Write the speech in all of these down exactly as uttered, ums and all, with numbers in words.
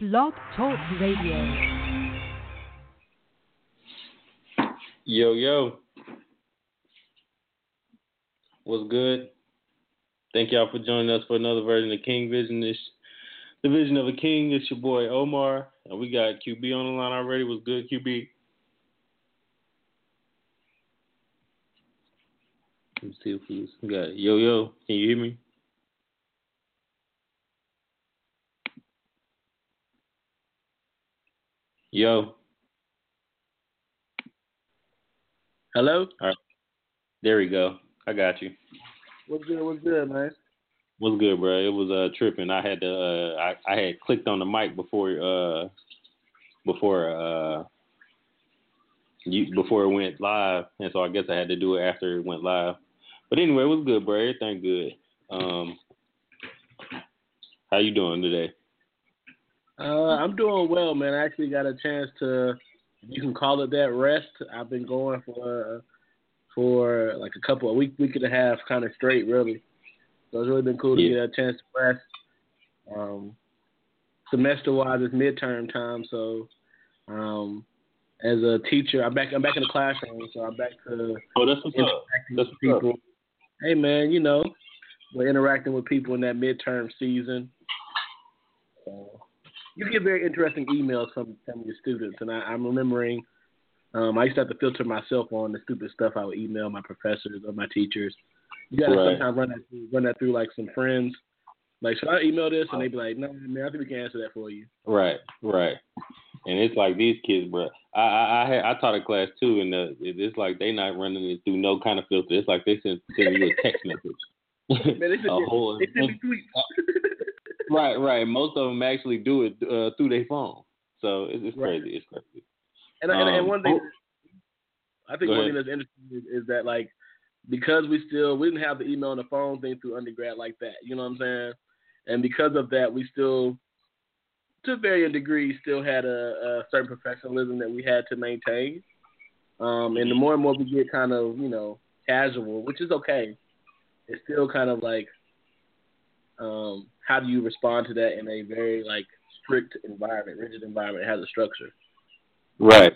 Love Talk Radio. Yo, yo. What's good? Thank y'all for joining us for another version of King Vision. It's the Vision of a King. It's your boy Omar. And we got Q B on the line already. What's good, Q B? Let me see if we got it. Yo, yo. Can you hear me? Yo. Hello? All right. There we go. I got you. What's good? What's good, man? What's good, bro? It was uh, tripping. I had to, uh, I, I had clicked on the mic before uh, before uh, you, before it went live, and so I guess I had to do it after it went live. But anyway, it was good, bro. Everything good. Um, how you doing today? Uh, I'm doing well, man. I actually got a chance to. You can call it that rest. I've been going for uh, for like a couple of week, week and a half, kind of straight, really. So it's really been cool to yeah. get a chance to rest. Um, semester-wise, it's midterm time, so um, as a teacher, I'm back. I'm back in the classroom, so I'm back to oh, that's what's up. That's what's people. Up. Hey, man, you know, we're interacting with people in that midterm season. So. You get very interesting emails from some of your students, and I, I'm remembering um, I used to have to filter myself on the stupid stuff I would email my professors or my teachers. You got to right. sometimes run that, through, run that through, like, some friends. Like, should I email this? And they'd be like, no, man, I think we can answer that for you. Right, right. And it's like these kids, bro. I I, I, had, I taught a class, too, and the, it's like they not running it through no kind of filter. It's like they send, send you a text message. Man, a whole, they send me tweets. Right, right. Most of them actually do it uh, through their phone. So it's, it's right. crazy. It's crazy. And, um, and one thing, I think one thing that's interesting is, is that, like, because we still, we didn't have the email and the phone thing through undergrad like that. You know what I'm saying? And because of that, we still, to varying degrees, still had a, a certain professionalism that we had to maintain. Um, and the more and more we get kind of, you know, casual, which is okay, it's still kind of like, um, how do you respond to that in a very, like, strict environment, rigid environment? It has a structure. Right.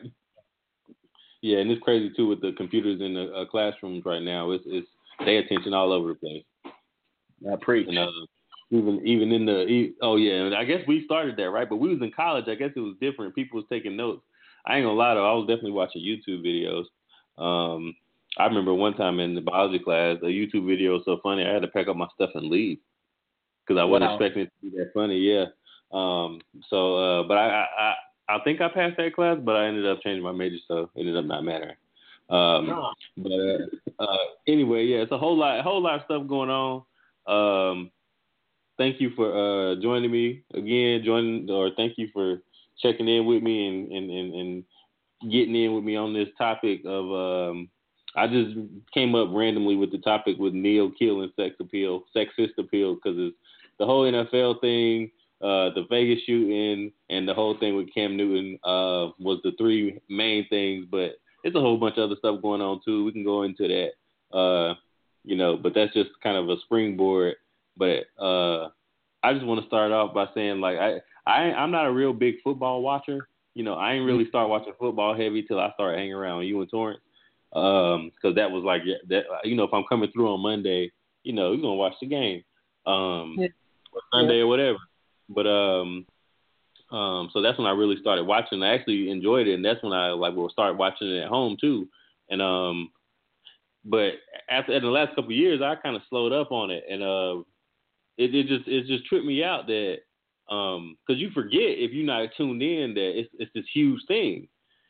Yeah, and it's crazy, too, with the computers in the uh, classrooms right now. It's, it's their attention all over the place. I preach. And, uh, even even in the – oh, yeah, I guess we started that, right? But we was in college. I guess it was different. People was taking notes. I ain't going to lie, though. I was definitely watching YouTube videos. Um, I remember one time in the biology class, a YouTube video was so funny, I had to pack up my stuff and leave. Because I wasn't wow. expecting it to be that funny, yeah. Um, so, uh, but I, I, I think I passed that class, but I ended up changing my major, so it ended up not mattering. Um, no. But uh, uh, anyway, yeah, it's a whole lot, a whole lot of stuff going on. Um, thank you for uh, joining me again, joining or thank you for checking in with me and and, and, and getting in with me on this topic of. Um, I just came up randomly with the topic with Neil Kill and sex appeal, sexist appeal, because it's the whole N F L thing, uh, the Vegas shooting, and the whole thing with Cam Newton uh, was the three main things. But it's a whole bunch of other stuff going on, too. We can go into that, uh, you know, but that's just kind of a springboard. But uh, I just want to start off by saying, like, I, I, I'm not a real big football watcher. You know, I ain't really start watching football heavy till I started hanging around with you and Torrance. Um, cause that was like, that, you know, if I'm coming through on Monday, you know, you're going to watch the game, um, yeah. or Sunday yeah. or whatever. But, um, um, so that's when I really started watching. I actually enjoyed it. And that's when I like, will start watching it at home too. And, um, but after in the last couple of years, I kind of slowed up on it. And, uh, it, it just, it just tripped me out that, um, cause you forget if you're not tuned in that it's, it's this huge thing.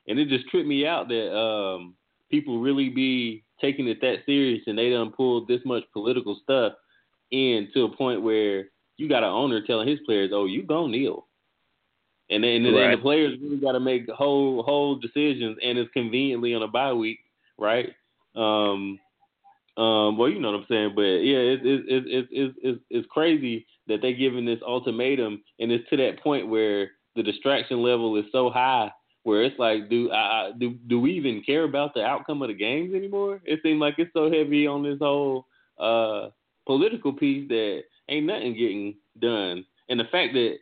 And it just tripped me out that, um, people really be taking it that serious and they done pulled this much political stuff in to a point where you got an owner telling his players, oh, you go kneel. And then, and right. the players really got to make whole whole decisions, and it's conveniently on a bye week, right? Um, um, well, you know what I'm saying, but yeah, it's it's it's it's it's it's crazy that they're giving this ultimatum, and it's to that point where the distraction level is so high where it's like, do I do do we even care about the outcome of the games anymore? It seems like it's so heavy on this whole uh, political piece that ain't nothing getting done, and the fact that.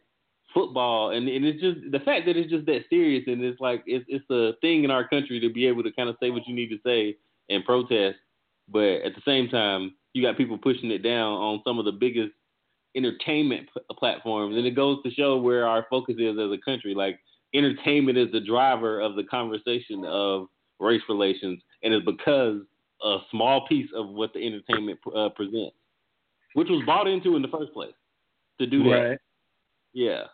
Football and, and it's just the fact that it's just that serious, and it's like it's it's a thing in our country to be able to kind of say what you need to say and protest, but at the same time you got people pushing it down on some of the biggest entertainment p- platforms, and it goes to show where our focus is as a country. Like, entertainment is the driver of the conversation of race relations, and it's because a small piece of what the entertainment uh, presents, which was bought into in the first place to do that. Right. Yeah,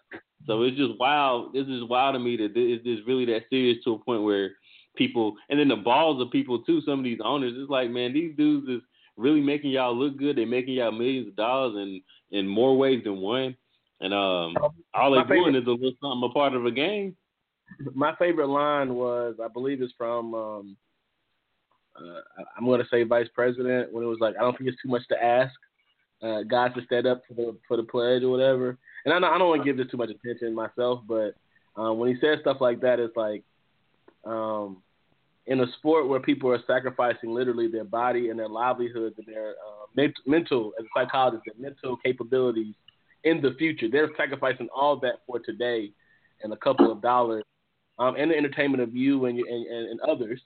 so it's just wild. This is wild to me that it's just really that serious to a point where people, and then the balls of people too. Some of these owners, it's like, man, these dudes is really making y'all look good. They're making y'all millions of dollars in, in more ways than one. And um, all they're doing is a little something a part of a game. My favorite line was, I believe it's from, um, uh, I'm going to say Vice President, when it was like, I don't think it's too much to ask. Uh, guys to stand up for the for the pledge or whatever, and I don't, I don't want to give this too much attention myself, but uh, when he says stuff like that, it's like um, in a sport where people are sacrificing literally their body and their livelihoods and their uh, ment- mental, as a psychologist, their mental capabilities in the future. They're sacrificing all that for today and a couple of dollars um, and the entertainment of you and and, and others.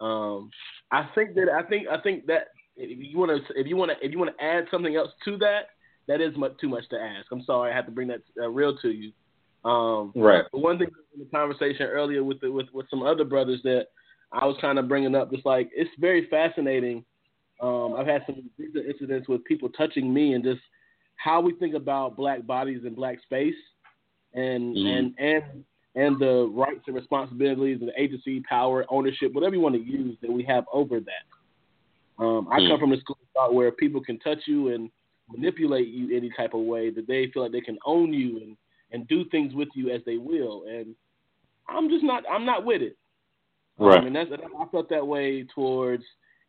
Um, I think that I think I think that. If you want to, if you want to, if you want to add something else to that, that is much, too much to ask. I'm sorry, I have to bring that uh, real to you. Um, right. But one thing in the conversation earlier with the, with with some other brothers that I was kind of bringing up, just like it's very fascinating. Um, I've had some incidents with people touching me and just how we think about black bodies and black space, and mm-hmm. and and and the rights and responsibilities and the agency, power, ownership, whatever you want to use that we have over that. Um, I come from a school of thought where people can touch you and manipulate you any type of way that they feel like they can own you and, and do things with you as they will. And I'm just not, I'm not with it. Right. Um, and that's, I felt that way towards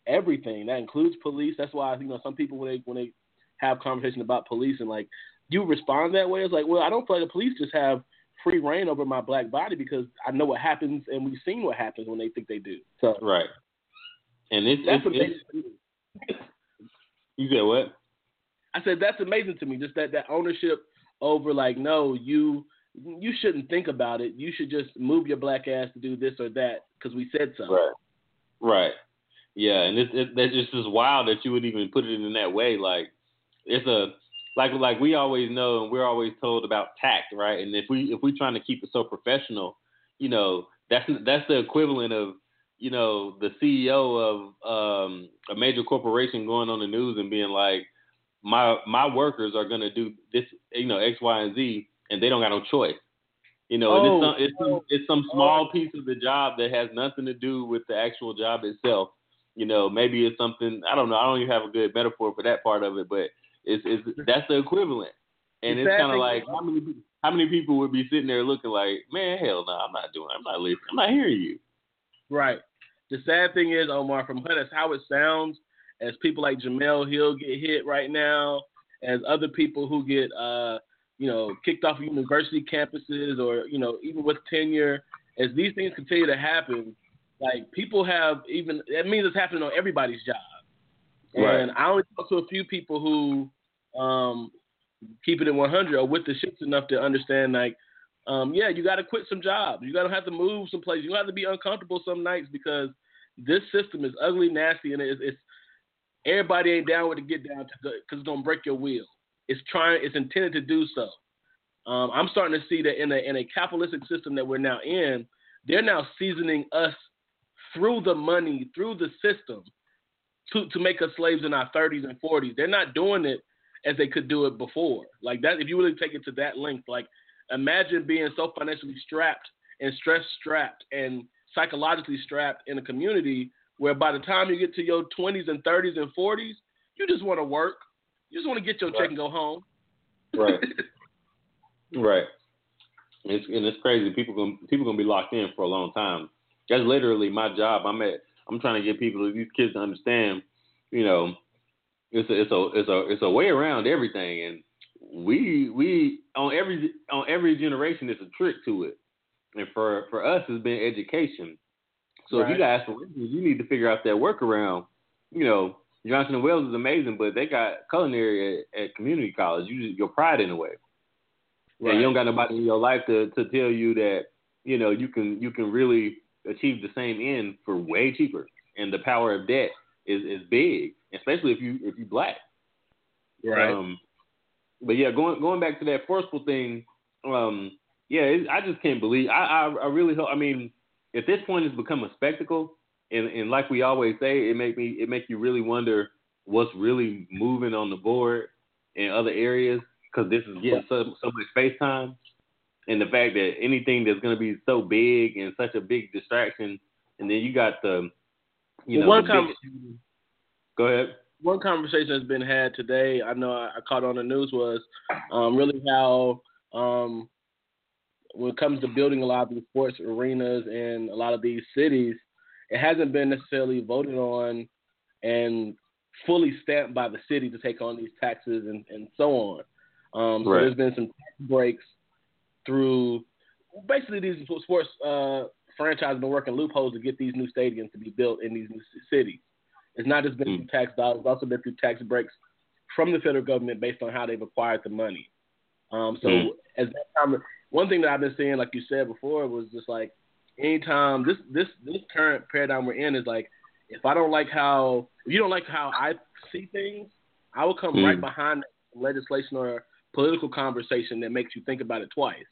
everything. That includes police. That's why, you know, some people, when they, when they have conversation about police and like, you respond that way. It's like, well, I don't feel like the police just have free reign over my black body because I know what happens and we've seen what happens when they think they do. So, right. And it's, that's it's, amazing. It's, you said what? I said that's amazing to me. Just that, that ownership over like, no, you you shouldn't think about it. You should just move your black ass to do this or that because we said so. Right. Right. Yeah, and it's it, that's just is wild that you would even put it in that way. Like it's a like like we always know and we're always told about tact, right? And if we if we're trying to keep it so professional, you know, that's that's the equivalent of. You know, the C E O of um, a major corporation going on the news and being like, my my workers are going to do this, you know, X, Y, and Z, and they don't got no choice. You know, oh, and it's some, it's, some, it's some small piece of the job that has nothing to do with the actual job itself. You know, maybe it's something, I don't know, I don't even have a good metaphor for that part of it, but it's, it's that's the equivalent. And exactly. It's kind of like, how many, how many people would be sitting there looking like, man, hell no, nah, I'm not doing it. I'm not listening. I'm not hearing you. Right. The sad thing is, Omar, from that's how it sounds as people like Jamel Hill get hit right now, as other people who get, uh, you know, kicked off of university campuses or, you know, even with tenure, as these things continue to happen, like people have even, that means it's happening on everybody's job. Right. And I only talk to a few people who um, keep it at one hundred or with the shits enough to understand, like, Um, yeah, you got to quit some jobs. You got to have to move some places. You have to be uncomfortable some nights because this system is ugly, nasty, and it's, it's everybody ain't down with it. Get down to because it's gonna break your will. It's trying. It's intended to do so. Um, I'm starting to see that in a in a capitalistic system that we're now in, they're now seasoning us through the money, through the system, to to make us slaves in our thirties and forties. They're not doing it as they could do it before. Like that, if you really take it to that length, like. Imagine being so financially strapped and stress-strapped and psychologically strapped in a community where by the time you get to your twenties and thirties and forties, you just want to work. You just want to get your right. check and go home. Right. Right. It's, and it's crazy. People gonna people gonna be locked in for a long time. That's literally my job. I'm at. I'm trying to get people, these kids, to understand. You know, it's a, it's a it's a it's a way around everything, and we we on every on every generation, it's a trick to it. And for, for us, it's been education. So right. If you got aspirations, you need to figure out that workaround. You know, Johnson and Wales is amazing, but they got culinary at, at community college. You just, your pride in a way. Right. And you don't got nobody in your life to, to tell you that, you know, you can you can really achieve the same end for way cheaper. And the power of debt is, is big, especially if you if you black. Right. Um, but yeah, going going back to that forceful thing. Um, yeah, it, I just can't believe. I, I I really hope. I mean, at this point, it's become a spectacle, and, and like we always say, it make me it make you really wonder what's really moving on the board in other areas. Because this is getting so, so much space time, and the fact that anything that's going to be so big and such a big distraction, and then you got the, you well, know, one the com- big... go ahead. One conversation that's been had today, I know I caught on the news, was um, really how um, when it comes to building a lot of these sports arenas in a lot of these cities, it hasn't been necessarily voted on and fully stamped by the city to take on these taxes and, and so on. Um, so right. There's been some breaks through basically these sports uh, franchises been working loopholes to get these new stadiums to be built in these new cities. It's not just been mm. through tax dollars. It's also been through tax breaks from the federal government based on how they've acquired the money. Um, so mm. as that time, one thing that I've been seeing, like you said before, was just like anytime this, this, this current paradigm we're in is like, if I don't like how, if you don't like how I see things, I will come mm. right behind legislation or political conversation that makes you think about it twice.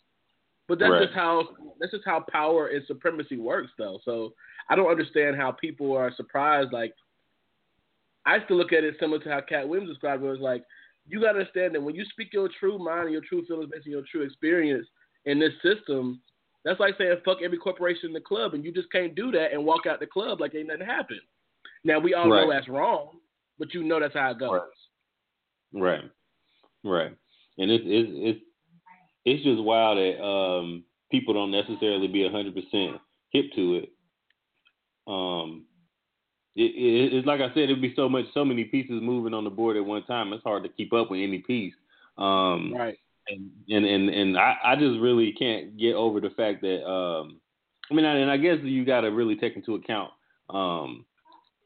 But that's right. just how that's just how power and supremacy works, though. So I don't understand how people are surprised. Like, I used to look at it similar to how Kat Williams described it. It was like, you got to understand that when you speak your true mind and your true feelings based on your true experience in this system, that's like saying fuck every corporation in the club, and you just can't do that and walk out the club like ain't nothing happened. Now, we all right. know that's wrong, but you know that's how it goes. Right. Right. right. And it's, it's it's it's just wild that um, people don't necessarily be a hundred percent hip to it. Um, it, it, it's like I said, it'd be so much, so many pieces moving on the board at one time. It's hard to keep up with any piece. Um, right. And and and, and I, I just really can't get over the fact that um, I mean, I, and I guess you got to really take into account um,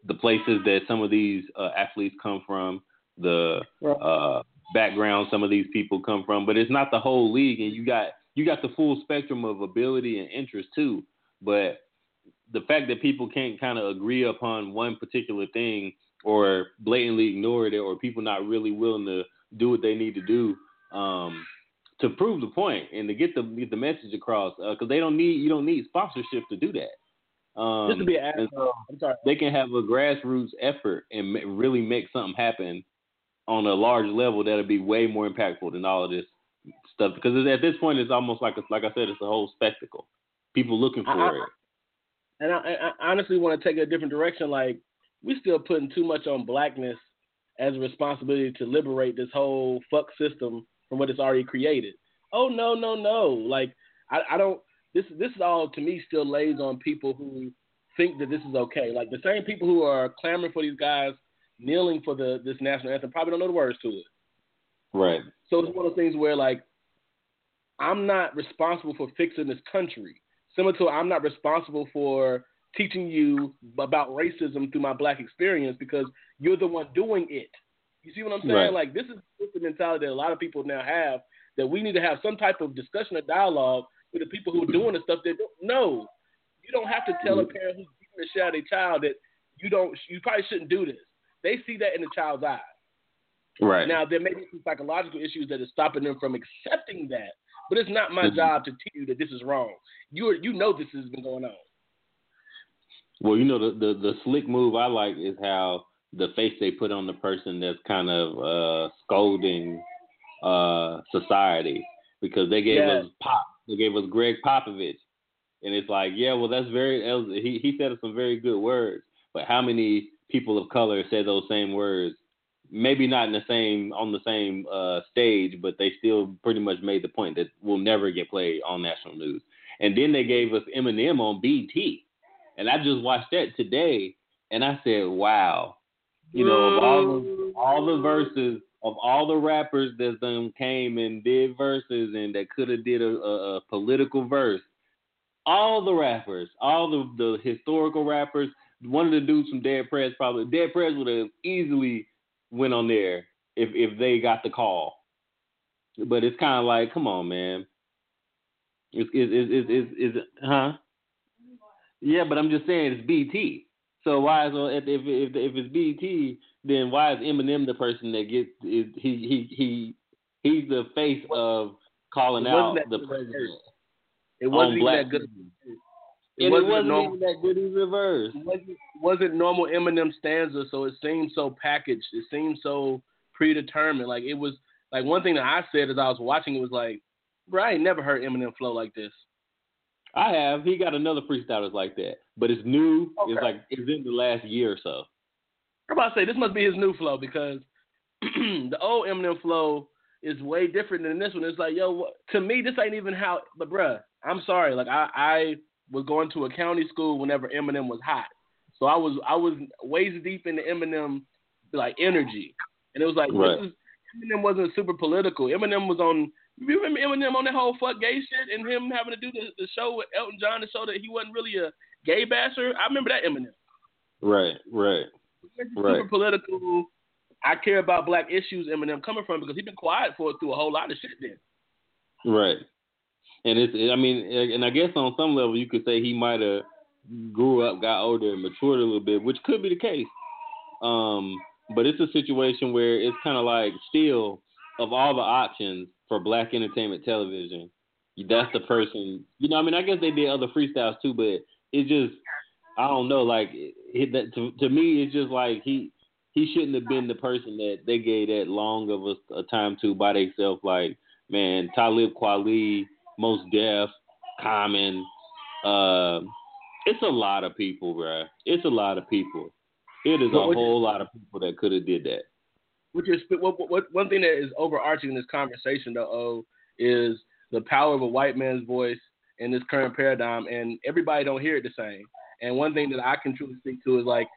the places that some of these uh, athletes come from. The uh, background some of these people come from, but it's not the whole league, and you got you got the full spectrum of ability and interest too. But the fact that people can't kind of agree upon one particular thing, or blatantly ignore it, or people not really willing to do what they need to do um, to prove the point and to get the get the message across, because uh, they don't need you don't need sponsorship to do that. Um, Just to be an asshole. I'm sorry. They can have a grassroots effort and really make something happen on a large level that'll be way more impactful than all of this stuff. Because at this point, it's almost like, a, like I said, it's a whole spectacle. People looking for I, it. And I, I honestly want to take a different direction. Like, we're still putting too much on blackness as a responsibility to liberate this whole fuck system from what it's already created. Oh, no, no, no. Like, I, I don't, this, this is all, to me, still lays on people who think that this is okay. Like, the same people who are clamoring for these guys kneeling for the this national anthem probably don't know the words to it. Right. So it's one of those things where, like, I'm not responsible for fixing this country. Similar to I'm not responsible for teaching you about racism through my black experience because you're the one doing it. You see what I'm saying? Right. Like, this is the mentality that a lot of people now have, that we need to have some type of discussion or dialogue with the people who are doing the stuff that don't know. You don't have to tell a parent who's beating the shit out of their child that you don't, you probably shouldn't do this. They see that in the child's eyes. Right. Now, there may be some psychological issues that is stopping them from accepting that, but it's not my mm-hmm. job to tell you that this is wrong. You are, you know this has been going on. Well, you know, the, the, the slick move I like is how the face they put on the person that's kind of uh, scolding uh, society, because they gave yes. us Pop. They gave us Greg Popovich. And it's like, yeah, well, that's very – he, he said some very good words, but how many – people of color say those same words maybe not in the same on the same uh, stage, but they still pretty much made the point that will never get played on national news. And then they gave us Eminem on B E T, and I just watched that today, and I said, "Wow, you know, of all the, all the verses of all the rappers that them came and did verses and that could have did a, a, a political verse, all the rappers, all the, the historical rappers, one of the dudes from Dead Prez probably Dead Prez would have easily went on there if if they got the call, but it's kind of like, come on, man." Is is is is is huh? Yeah, but I'm just saying it's B E T. So why is if if if it's B E T, then why is Eminem the person that gets is he he he he's the face of calling out the president? It wasn't even that good. It wasn't even that good in reverse. It wasn't, wasn't normal Eminem stanza, so it seemed so packaged. It seemed so predetermined. Like it was like one thing that I said as I was watching it was like, bro, I ain't never heard Eminem flow like this. I have. He got another freestylers like that, but it's new. Okay. It's like it's in the last year or so. I'm about to say this must be his new flow because the old Eminem flow is way different than this one. It's like, yo, to me, this ain't even how. But bruh, I'm sorry. Like I, I was going to a county school whenever Eminem was hot, so I was I was waist deep into Eminem like energy, and it was like right. this is, Eminem wasn't super political. Eminem was on. You remember Eminem on that whole fuck gay shit and him having to do the, the show with Elton John to show that he wasn't really a gay basher? I remember that Eminem. Right, right, right. Super political, I care about black issues Eminem coming from because he's been quiet for it through a whole lot of shit then. Right. And it's, I mean, and I guess on some level you could say he might have grew up, got older, and matured a little bit, which could be the case. Um, but it's a situation where it's kind of like still, of all the options, for black entertainment television, that's the person, you know, I mean, I guess they did other freestyles too, but it just, I don't know, like, it, that, to, to me, it's just like, he he shouldn't have been the person that they gave that long of a, a time to by themselves, like, man, Talib Kweli, Most Def, Common, uh, it's a lot of people, bruh, it's a lot of people, it is a whole lot of people that could have did that. Which is what, what, one thing that is overarching in this conversation, though, oh, is the power of a white man's voice in this current paradigm, and everybody don't hear it the same. And one thing that I can truly speak to is like,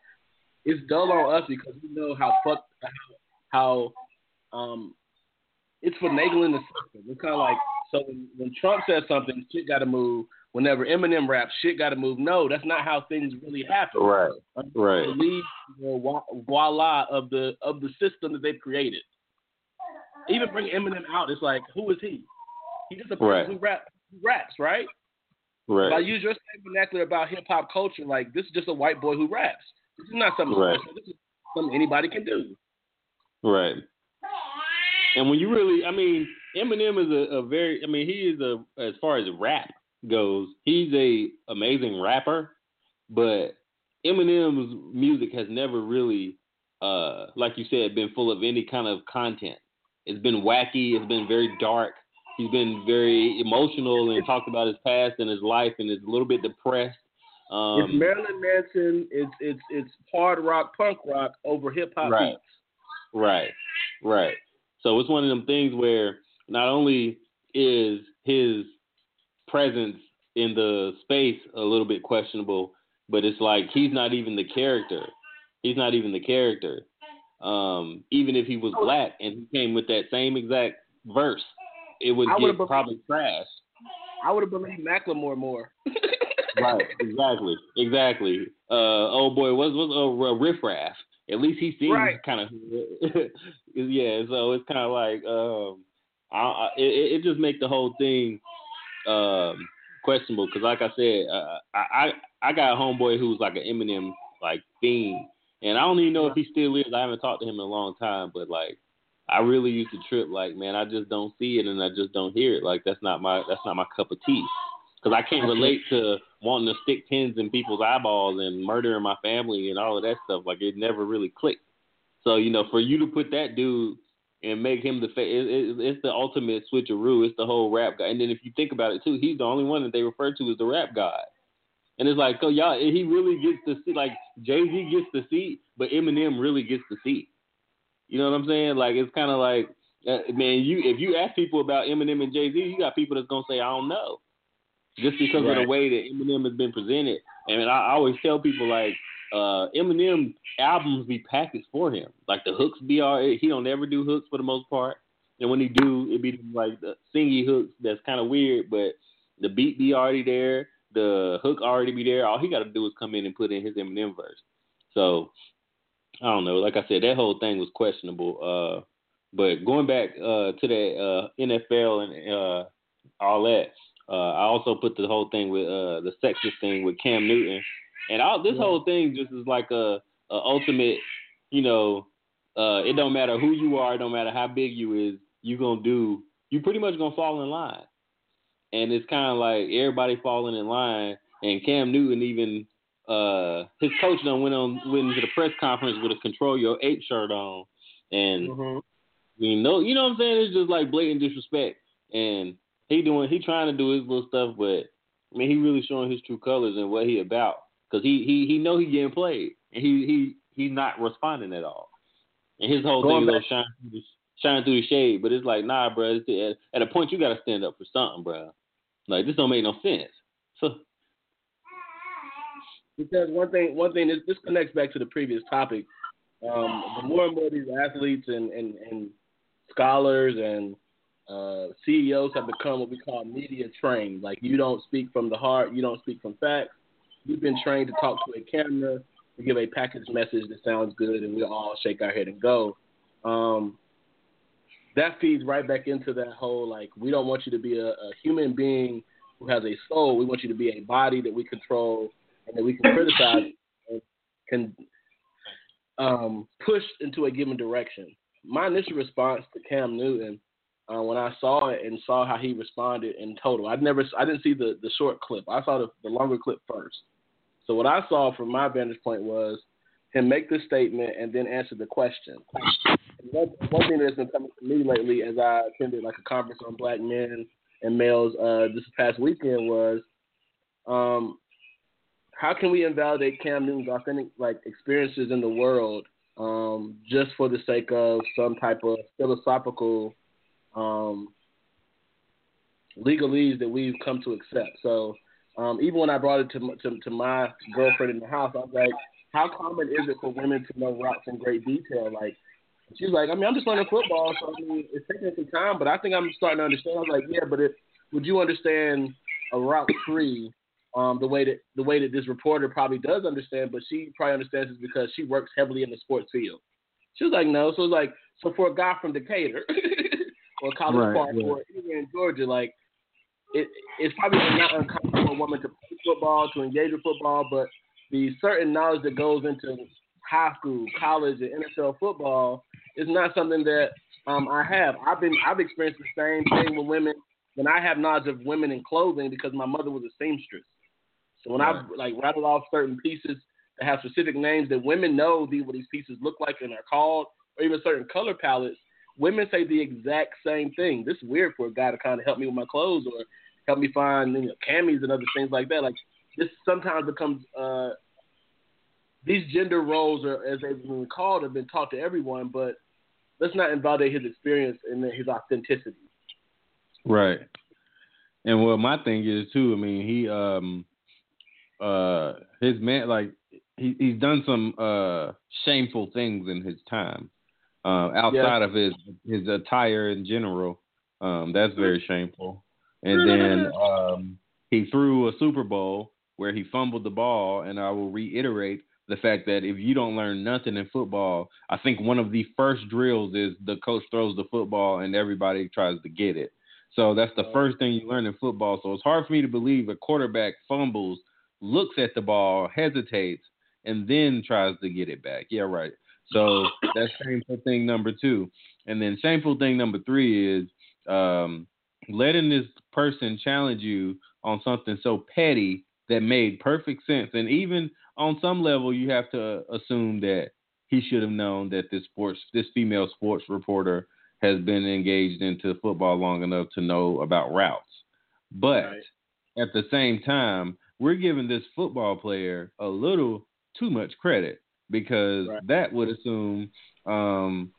it's dull on us because we know how fuck how um, it's finagling the system. It's kind of like so when, when Trump says something, shit got to move. Whenever Eminem raps, shit got to move. No, that's not how things really happen. Right, right. The lead, the voila of the of the system that they've created. Even bring Eminem out, it's like, who is he? He's just a person right. who rap, raps, right? Right. If I use your same vernacular about hip hop culture, like this is just a white boy who raps. This is not something right. special. This is something anybody can do. Right. And when you really, I mean, Eminem is a, a very, I mean, he is a as far as rap goes, he's a amazing rapper, but Eminem's music has never really, uh, like you said, been full of any kind of content. It's been wacky. It's been very dark. He's been very emotional and talked about his past and his life and is a little bit depressed. Um, it's Marilyn Manson. It's it's it's hard rock, punk rock over hip hop right, beats. Right, right. So it's one of them things where not only is his presence in the space a little bit questionable, but it's like he's not even the character. He's not even the character. Um, even if he was black and he came with that same exact verse, it would get probably trashed. I would have believed Macklemore more. Right, exactly, exactly. Uh, oh boy, what's what's uh, Riff Raff? At least he seems right. kind of yeah. So it's kind of like um, I, I, it, it just make the whole thing. Um, questionable because, like I said, uh, I, I I got a homeboy who's like an Eminem like fiend, and I don't even know if he still is. I haven't talked to him in a long time, but like I really used to trip like, man, I just don't see it and I just don't hear it. Like that's not my that's not my cup of tea because I can't relate to wanting to stick pins in people's eyeballs and murdering my family and all of that stuff. Like it never really clicked. So you know, for you to put that dude. And make him the face. It, it, it's the ultimate switcheroo. It's the whole rap guy. And then if you think about it too, he's the only one that they refer to as the rap god. And it's like, so y'all, he really gets the seat. Like Jay-Z gets the seat, but Eminem really gets the seat. You know what I'm saying? Like, it's kind of like, uh, man, you if you ask people about Eminem and Jay-Z, you got people that's going to say, I don't know. Just because right. of the way that Eminem has been presented. And I, I always tell people, like, uh, Eminem albums be packaged for him. Like, the hooks be all, he don't ever do hooks for the most part. And when he do, it be like the singy hooks that's kind of weird, but the beat be already there, the hook already be there. All he got to do is come in and put in his Eminem verse. So, I don't know. Like I said, that whole thing was questionable. Uh, but going back uh, to that uh, N F L and uh, all that, uh, I also put the whole thing with uh, the sexist thing with Cam Newton. And all, this yeah. whole thing just is like a, a ultimate, you know, uh, it don't matter who you are, it don't matter how big you is, you're going to do, you pretty much going to fall in line. And it's kind of like everybody falling in line. And Cam Newton even, uh, his coach done went on went into the press conference with a Control Your Ape shirt on. And, mm-hmm. you know, you know what I'm saying? It's just like blatant disrespect. And he doing, he trying to do his little stuff, but, I mean, he really showing his true colors and what he about. Because he, he, he know he getting played. And he, he, he not responding at all. And his whole Going thing back- is like shining, shining through the shade. But it's like, nah, bro. It's, at a point, you got to stand up for something, bro. Like, this don't make no sense. So, because one thing, one thing, this, this connects back to the previous topic. Um, the more and more these athletes and, and, and scholars and uh, C E Os have become what we call media trained. Like, you don't speak from the heart. You don't speak from facts. You've been trained to talk to a camera, to give a packaged message that sounds good, and we all shake our head and go. Um, that feeds right back into that whole, like, we don't want you to be a, a human being who has a soul. We want you to be a body that we control and that we can criticize and can um, push into a given direction. My initial response to Cam Newton, uh, when I saw it and saw how he responded in total, I never, I didn't see the, the short clip. I saw the, the longer clip first. So what I saw from my vantage point was him make the statement and then answer the question. One, one thing that's been coming to me lately as I attended like a conference on black men and males uh, this past weekend was, um, how can we invalidate Cam Newton's authentic like experiences in the world um, just for the sake of some type of philosophical um, legalese that we've come to accept? So um, even when I brought it to, to to my girlfriend in the house, I was like, how common is it for women to know routes in great detail? Like, she's like, I mean, I'm just learning football, so I mean, it's taking some time, but I think I'm starting to understand. I was like, yeah, but if, would you understand a route tree um, the way that the way that this reporter probably does understand, but she probably understands it because she works heavily in the sports field. She was like, no. So it's like, so for a guy from Decatur or College right, Park yeah. or anywhere in Georgia, like, it, it's probably not uncommon for a woman to play football, to engage with football, but the certain knowledge that goes into high school, college, and N F L football is not something that um, I have. I've been I've experienced the same thing with women. When I have knowledge of women in clothing, because my mother was a seamstress. So when right. I like rattled off certain pieces that have specific names that women know the, what these pieces look like and are called, or even certain color palettes, women say the exact same thing. This is weird for a guy to kind of help me with my clothes or help me find, you know, camis and other things like that. Like, this sometimes becomes uh, these gender roles are, as they've been called, have been taught to everyone, but let's not invalidate his experience and his authenticity. Right. And what my thing is too, I mean, he, um, uh, his man, like he, he's done some uh, shameful things in his time uh, outside yeah. of his, his attire in general. Um, that's very shameful. And then um, he threw a Super Bowl where he fumbled the ball. And I will reiterate the fact that if you don't learn nothing in football, I think one of the first drills is the coach throws the football and everybody tries to get it. So that's the first thing you learn in football. So it's hard for me to believe a quarterback fumbles, looks at the ball, hesitates, and then tries to get it back. Yeah, right. So that's shameful thing number two. And then shameful thing number three is um, letting this person challenge you on something so petty that made perfect sense. And even on some level, you have to assume that he should have known that this sports, this female sports reporter has been engaged into football long enough to know about routes. But right. at the same time, we're giving this football player a little too much credit because right. that would assume um,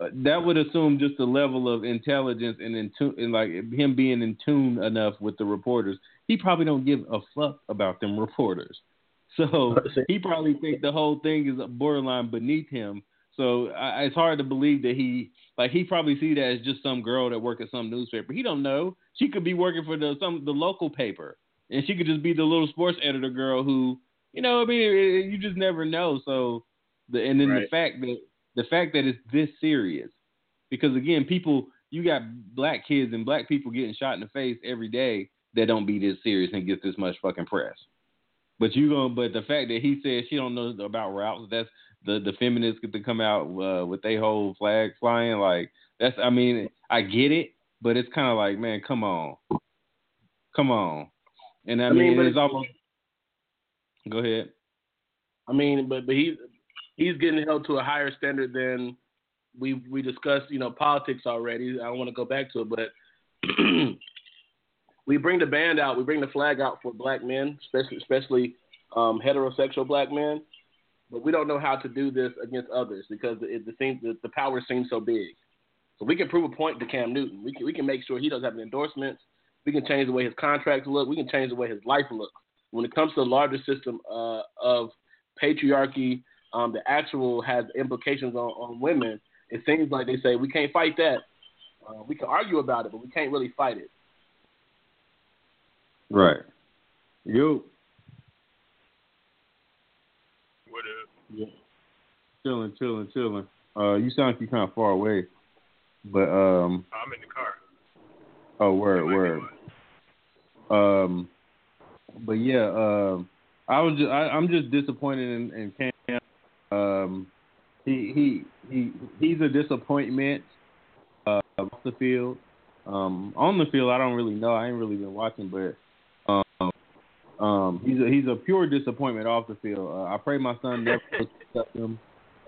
uh, that would assume just a level of intelligence and, in tu- and like him being in tune enough with the reporters. He probably don't give a fuck about them reporters. So he probably think the whole thing is borderline beneath him. So I, it's hard to believe that he like he probably see that as just some girl that work at some newspaper. He don't know. She could be working for the some the local paper, and she could just be the little sports editor girl who, you know, I mean, it, you just never know. So the and then right. the fact that the fact that it's this serious, because again, people you got black kids and black people getting shot in the face every day that don't be this serious and get this much fucking press. But you going but the fact that he said she don't know about routes, that's the, the feminists get to come out uh, with their whole flag flying, like that's I mean, I get it, but it's kinda like, man, come on. Come on. And I, I mean, mean it's almost go ahead. I mean, but, but he he's getting held to a higher standard than we we discussed, you know, politics already. I don't want to go back to it, but we bring the band out. We bring the flag out for black men, especially especially um, heterosexual black men. But we don't know how to do this against others because it, it seems, the the power seems so big. So we can prove a point to Cam Newton. We can we can make sure he doesn't have endorsements. We can change the way his contracts look. We can change the way his life looks. When it comes to the larger system uh, of patriarchy, um, the actual has implications on, on women. It seems like they say we can't fight that. Uh, we can argue about it, but we can't really fight it. Right. You. What up? Yeah. Chilling, chilling, chilling. Uh, you sound like you're kind of far away, but um. I'm in the car. Oh, word, word. Um, but yeah, um, uh, I was just, I, I'm just disappointed in, in Cam. Um, he he he he's a disappointment. Uh, off the field, um, on the field, I don't really know. I ain't really been watching, but. Um, um, he's a, he's a pure disappointment off the field. Uh, I pray my son never accepts him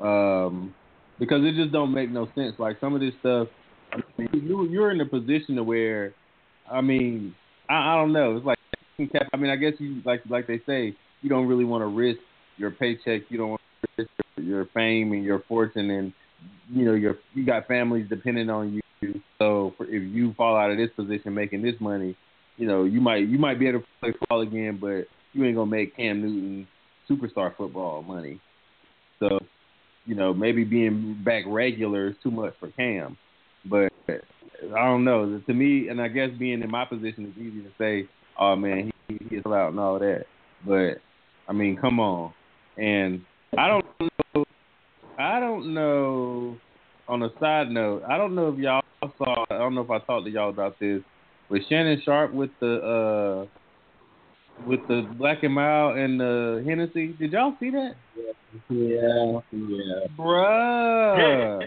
um, because it just don't make no sense. Like some of this stuff, I mean, you, you're in a position to where, I mean, I, I don't know. It's like, I mean, I guess you like like they say, you don't really want to risk your paycheck. You don't want to risk your, your fame and your fortune, and you know your you got families depending on you. So for, if you fall out of this position making this money. You know, you might you might be able to play football again, but you ain't gonna make Cam Newton superstar football money. So, you know, maybe being back regular is too much for Cam. But I don't know. To me, and I guess being in my position, it's easy to say, "Oh man, he, he is out and all that." But I mean, come on. And I don't know. I don't know. On a side note, I don't know if y'all saw. I don't know if I talked to y'all about this. With Shannon Sharpe with the uh, with the Black and Mild and the Hennessy, did y'all see that? Yeah, yeah. Bruh,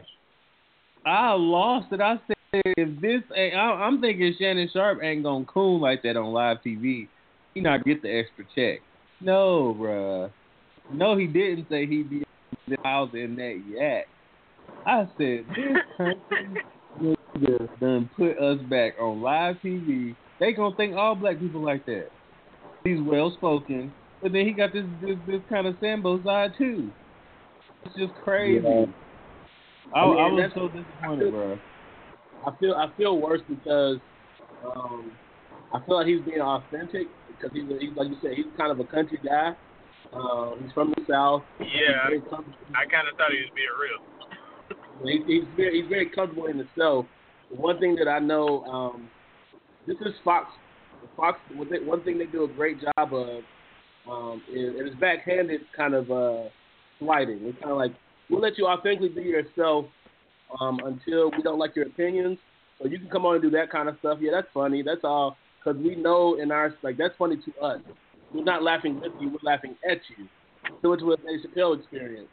I lost it. I said, if this ain't, I, I'm thinking Shannon Sharpe ain't gonna cool like that on live T V. He not get the extra check. No, bruh. No, he didn't say he'd be miles in that yak. I said this. Done put us back on live T V. They gonna think all black people like that. He's well spoken, but then he got this this, this kind of Sambo side too. It's just crazy. Yeah. I, I, mean, I was so disappointed, I feel, bro. I feel I feel worse because um, I feel like he's being authentic because he's, he's like you said, he's kind of a country guy. Uh, he's from the South. Yeah, I, I kind of thought he was being real. He's, he's very he's very comfortable in himself. One thing that I know, um, this is Fox. Fox. One thing they do a great job of um, is and it's backhanded kind of uh, slighting. It's kind of like we'll let you authentically be yourself um, until we don't like your opinions. So you can come on and do that kind of stuff. Yeah, that's funny. That's all because we know in our like that's funny to us. We're not laughing with you. We're laughing at you. So it's with a Chappelle experience.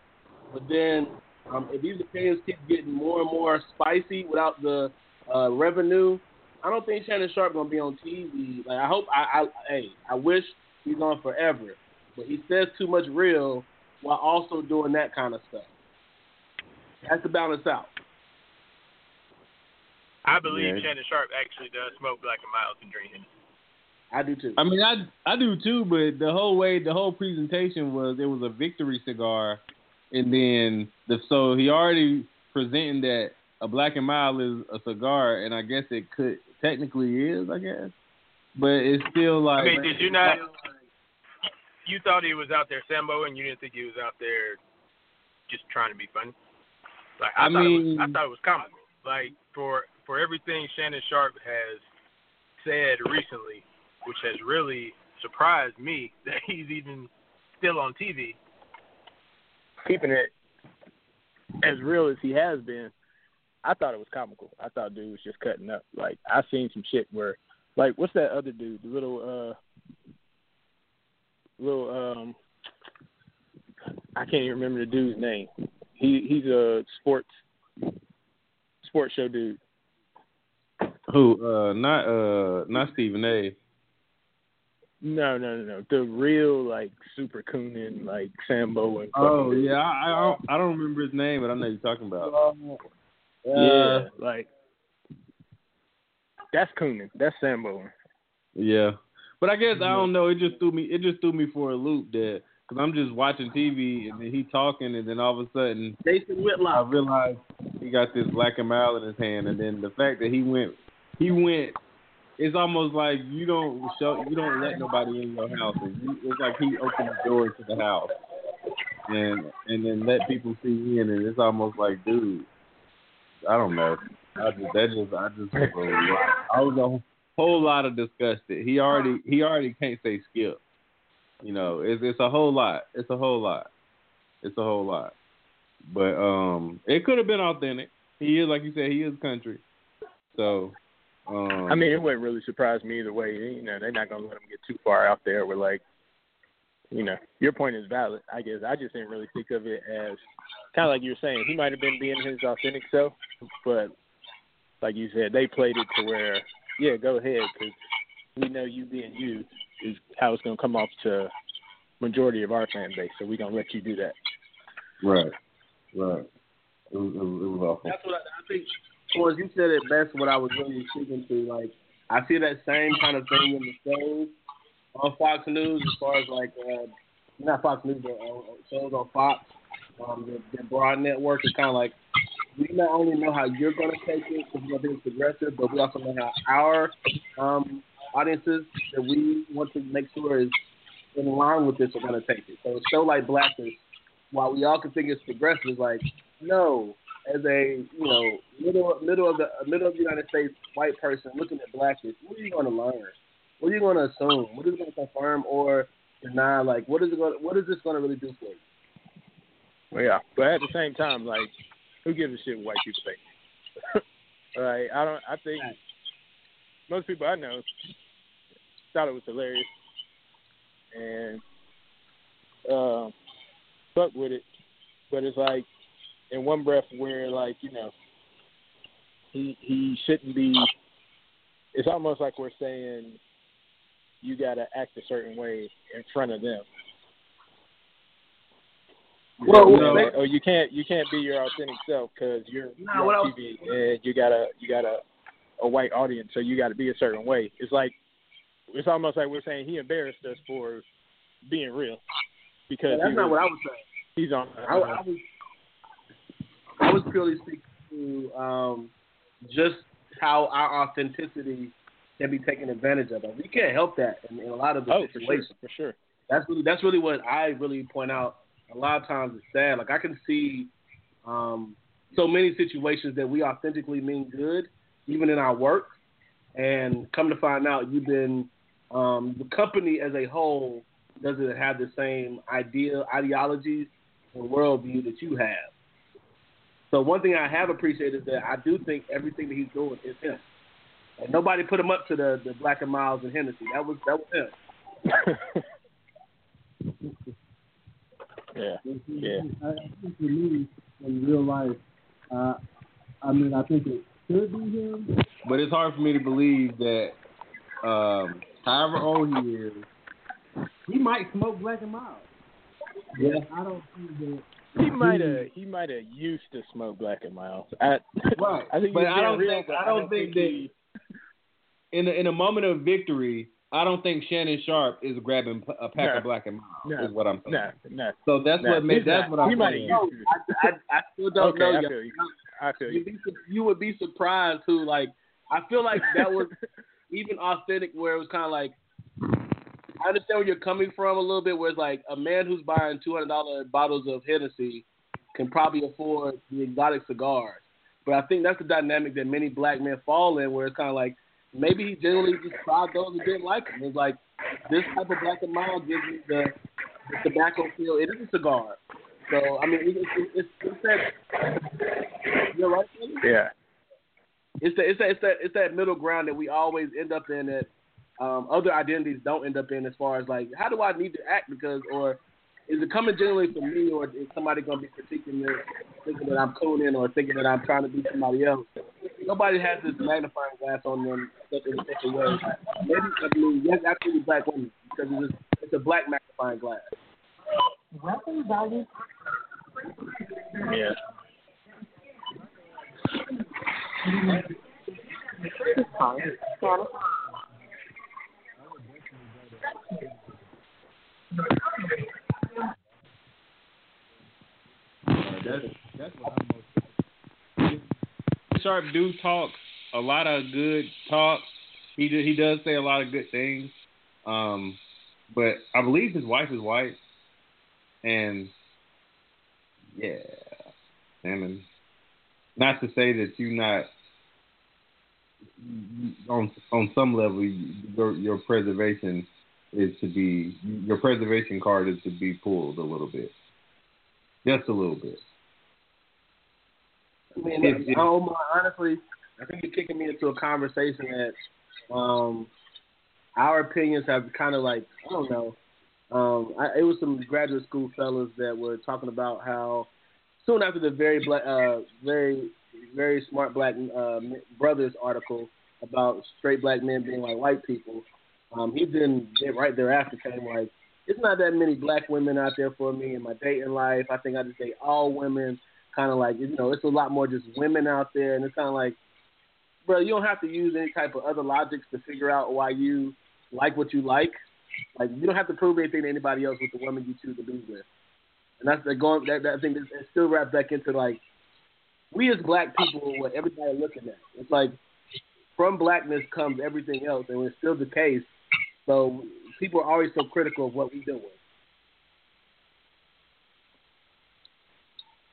But then. Um, if these opinions keep getting more and more spicy without the uh, revenue, I don't think Shannon Sharpe gonna be on T V. Like I hope, I, I hey, I wish he's on forever, but he says too much real while also doing that kind of stuff. That's the balance out. I believe yeah. Shannon Sharpe actually does smoke black and miles and drink. I do too. I mean, I I do too, but the whole way, the whole presentation was it was a victory cigar. And then, the, so he already presented that a Black and Mild is a cigar, and I guess it could technically is, I guess, but it's still like. I mean, did you not? You thought he was out there, Sambo, and you didn't think he was out there just trying to be funny. Like I, I thought mean, it was, I thought it was comical. Like for for everything Shannon Sharpe has said recently, which has really surprised me that he's even still on T V, keeping it as real as he has been. I thought it was comical. I thought dude was just cutting up. Like I seen some shit where, like, what's that other dude? The little, uh, little, um, I can't even remember the dude's name. He he's a sports sports show dude. Who? Uh, not uh, not Stephen A. No, no, no, no. The real, like, super coonin, like Sam Bowen. Oh yeah, I I don't, I don't remember his name, but I know you're talking about. Um, Yeah, uh, like that's Coonan, that's Sam Bowen. Yeah, but I guess I don't know. It just threw me. It just threw me for a loop there because I'm just watching T V and then he talking and then all of a sudden Jason Whitlock. I realized he got this Black and Mild in his hand and then the fact that he went, he went. It's almost like you don't show, you don't let nobody in your house. It's like he opened the door to the house and and then let people see in and it's almost like dude. I don't know. I just, that just, I just, I was a whole lot of disgusted. He already, he already can't say skip. You know, it's, it's a whole lot. It's a whole lot. It's a whole lot. But um, it could have been authentic. He is, like you said, he is country. So, um, I mean, it wouldn't really surprise me either way. You know, they're not gonna let him get too far out there. We're like, you know, your point is valid. I guess I just didn't really think of it as kind of like you were saying. He might have been being his authentic self, but like you said, they played it to where, yeah, go ahead, because we know you being you is how it's going to come off to majority of our fan base, so we're going to let you do that. Right, right. It was, it was, it was awful. That's what I, I think, Torrance, you said it best what I was really speaking to. Like, I see that same kind of thing in the shows on Fox News as far as, like, uh, not Fox News, but uh, shows on Fox. Um, the, the broad network is kind of like we not only know how you're going to take it because we're going to be progressive, but we also know how our um, audiences that we want to make sure is in line with this are going to take it. So it's so like Blackness, while we all can think it's progressive, it's like no, as a you know middle middle of the middle of the United States white person looking at Blackness, what are you going to learn? What are you going to assume? What is it going to confirm or deny? Like what is it going? What is this going to really do for you? Well, yeah, but at the same time, like, who gives a shit what white people think? Like, I don't. I think most people I know thought it was hilarious and uh, fuck with it. But it's like in one breath where, like, you know, he he shouldn't be. It's almost like we're saying you gotta act a certain way in front of them. Well, no. Like, oh, you can't you can't be your authentic self because you're, no, you're on T V was, and you got a you got a, a white audience, so you got to be a certain way. It's like it's almost like we're saying he embarrassed us for being real because that's not was, what I was saying. He's on. Uh, I, I was I was purely speaking to um, just how our authenticity can be taken advantage of. Like, we can't help that in, in a lot of the oh, situations. For sure, for sure. That's really that's really what I really point out. A lot of times it's sad. Like, I can see um, so many situations that we authentically mean good, even in our work, and come to find out you've been um, – the company as a whole doesn't have the same idea, ideologies or worldview that you have. So one thing I have appreciated is that I do think everything that he's doing is him. And nobody put him up to the, the Black and Miles and Hennessy. That was, that was him. Yeah, yeah. I think for me, in real life, uh, I mean, I think it should be him. But it's hard for me to believe that um, however old he is, he might smoke Black and Mild. Yeah. I don't think that. He might have he might have used to smoke Black and Mild. I, right. I think but I don't real, think, I don't think that he... in, a, in a moment of victory, I don't think Shannon Sharpe is grabbing a pack no, of Black and Mild, no, is what I'm saying. No, no, so that's no, what made, that's not. What I'm he saying. I, I, I still don't okay, know. I I feel you. You would be surprised who, like, I feel like that was even authentic, where it was kind of like, I understand where you're coming from a little bit, where it's like a man who's buying two hundred dollars bottles of Hennessy can probably afford the exotic cigars. But I think that's the dynamic that many black men fall in, where it's kind of like, maybe he generally just tried those and didn't like them. It's like, this type of black and mild gives you the, the tobacco feel. It is a cigar. So, I mean, it's, it's, it's that, you're right, Kelly? Yeah. It's that, it's that, it's that, it's that middle ground that we always end up in that um, other identities don't end up in, as far as like, how do I need to act, because, or is it coming generally from me, or is somebody going to be critiquing this, thinking that I'm coding, or thinking that I'm trying to be somebody else? Nobody has this magnifying glass on them in such a way. Maybe, I mean, yes, absolutely black women, because it's, just, it's a black magnifying glass. Yeah. That's, that's what I'm most. Sharp do talk a lot of good talk. He do, he does say a lot of good things. Um, but I believe his wife is white, and yeah, I mean, not to say that you're not on on some level your, your preservation is to be your preservation card is to be pulled a little bit, just a little bit. I mean, it, it, Omar, honestly, I think you're kicking me into a conversation that um, our opinions have kind of like, I don't know. Um, I, it was some graduate school fellas that were talking about how soon after the very black, uh, very, very smart black uh, brothers article about straight black men being like white people, um, he then right thereafter came like, it's not that many black women out there for me in my dating life. I think I just date all women. Kind of like, you know, it's a lot more just women out there, and it's kind of like, bro, you don't have to use any type of other logics to figure out why you like what you like. Like, you don't have to prove anything to anybody else with the woman you choose to be with. And that's the going. That, that thing is still wrapped back into like, we as black people, what everybody looking at. It's like from blackness comes everything else, and it's still the case. So people are always so critical of what we do with.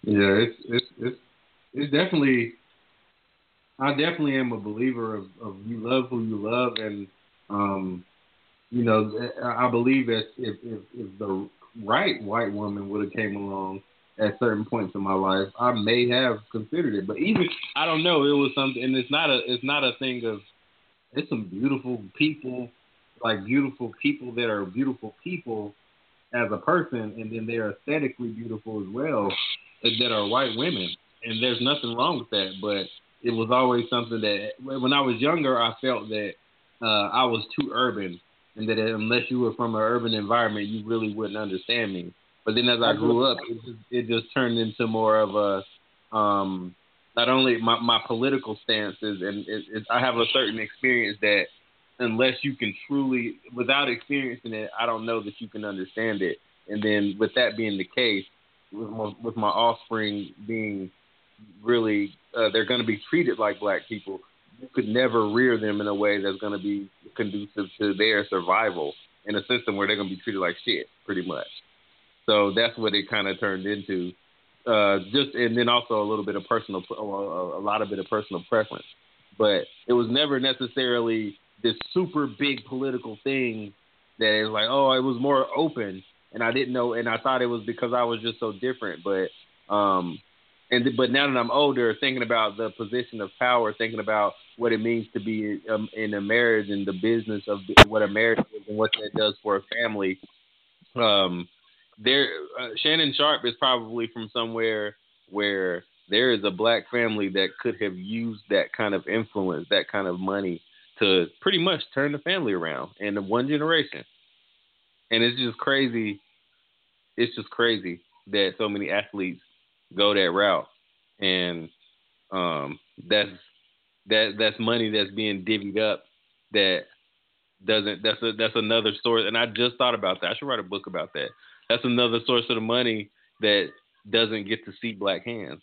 Yeah, it's, it's it's it's definitely. I definitely am a believer of, of you love who you love, and um, you know, I believe that if, if if the right white woman would have came along at certain points in my life, I may have considered it. But even I don't know, it was something, and it's not a it's not a thing of. It's some beautiful people, like beautiful people that are beautiful people as a person, and then they're aesthetically beautiful as well. That are white women, and there's nothing wrong with that, but it was always something that when I was younger, I felt that uh, I was too urban, and that unless you were from an urban environment, you really wouldn't understand me. But then as I grew up, it just, it just turned into more of a, um, not only my, my political stances, and it, it, I have a certain experience that unless you can truly, without experiencing it, I don't know that you can understand it. And then with that being the case, With my, with my offspring being really, uh, they're going to be treated like black people. You could never rear them in a way that's going to be conducive to their survival in a system where they're going to be treated like shit, pretty much. So that's what it kind of turned into. Uh, just and then also a little bit of personal, a lot of bit of personal preference. But it was never necessarily this super big political thing that is like, oh, it was more open. And I didn't know, and I thought it was because I was just so different. But um, and th- but now that I'm older, thinking about the position of power, thinking about what it means to be um, in a marriage and the business of what a marriage is and what that does for a family. Um, there, uh, Shannon Sharpe is probably from somewhere where there is a black family that could have used that kind of influence, that kind of money to pretty much turn the family around in one generation. And it's just crazy. It's just crazy that so many athletes go that route, and um, that's that that's money that's being divvied up. That doesn't. That's a, that's another source. And I just thought about that. I should write a book about that. That's another source of the money that doesn't get to see black hands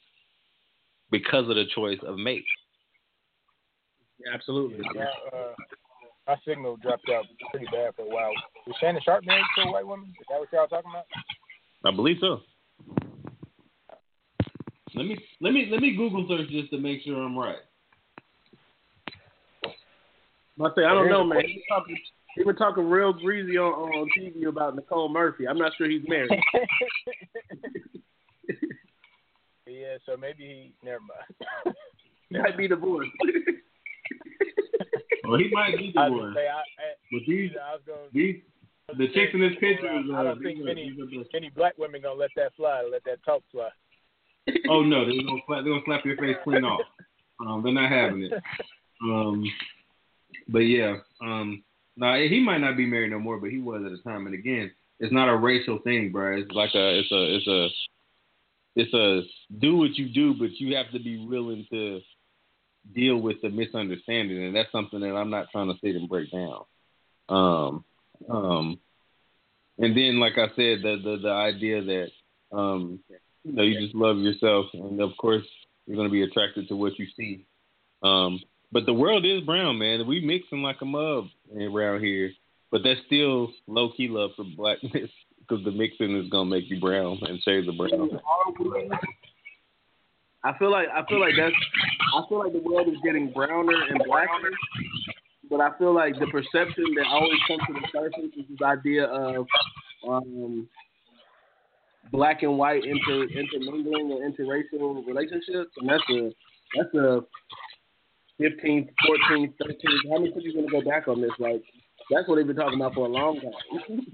because of the choice of mate. Yeah, absolutely. Yeah, uh, my signal dropped out pretty bad for a while. Was Shannon Sharpe married to a white woman? Is that what y'all talking about? I believe so. Let me let me let me Google search just to make sure I'm right. I say I don't know, man. He was talking, he was talking real greasy on, on T V about Nicole Murphy. I'm not sure he's married. Yeah, so maybe he. Never mind. He might be divorced. Well, he might be divorced. I, I, but these, I was gonna, these, the chicks in this picture. I don't uh, think any any black women gonna let that fly. Let that talk fly. Oh no, they're gonna slap, they're gonna slap your face clean off. Um, they're not having it. Um, but yeah, um, now he might not be married no more, but he was at the time. And again, it's not a racial thing, bro. It's like a, it's a, it's a, it's a do what you do, but you have to be willing to deal with the misunderstanding, and that's something that I'm not trying to sit and break down. Um, um, and then, like I said, the the, the idea that um. You know, you just love yourself, and of course, you're going to be attracted to what you see. Um, but the world is brown, man. We mixing like a mug around here, but that's still low key love for blackness because the mixing is going to make you brown and shades of brown. I feel like I feel like that's I feel like the world is getting browner and blacker, but I feel like the perception that always comes to the surface is this idea of. Um, Black and white inter intermingling or interracial relationships, and that's a that's a fifteen, fourteen, thirteen. How many people are going to go back on this? Like that's what they've been talking about for a long time,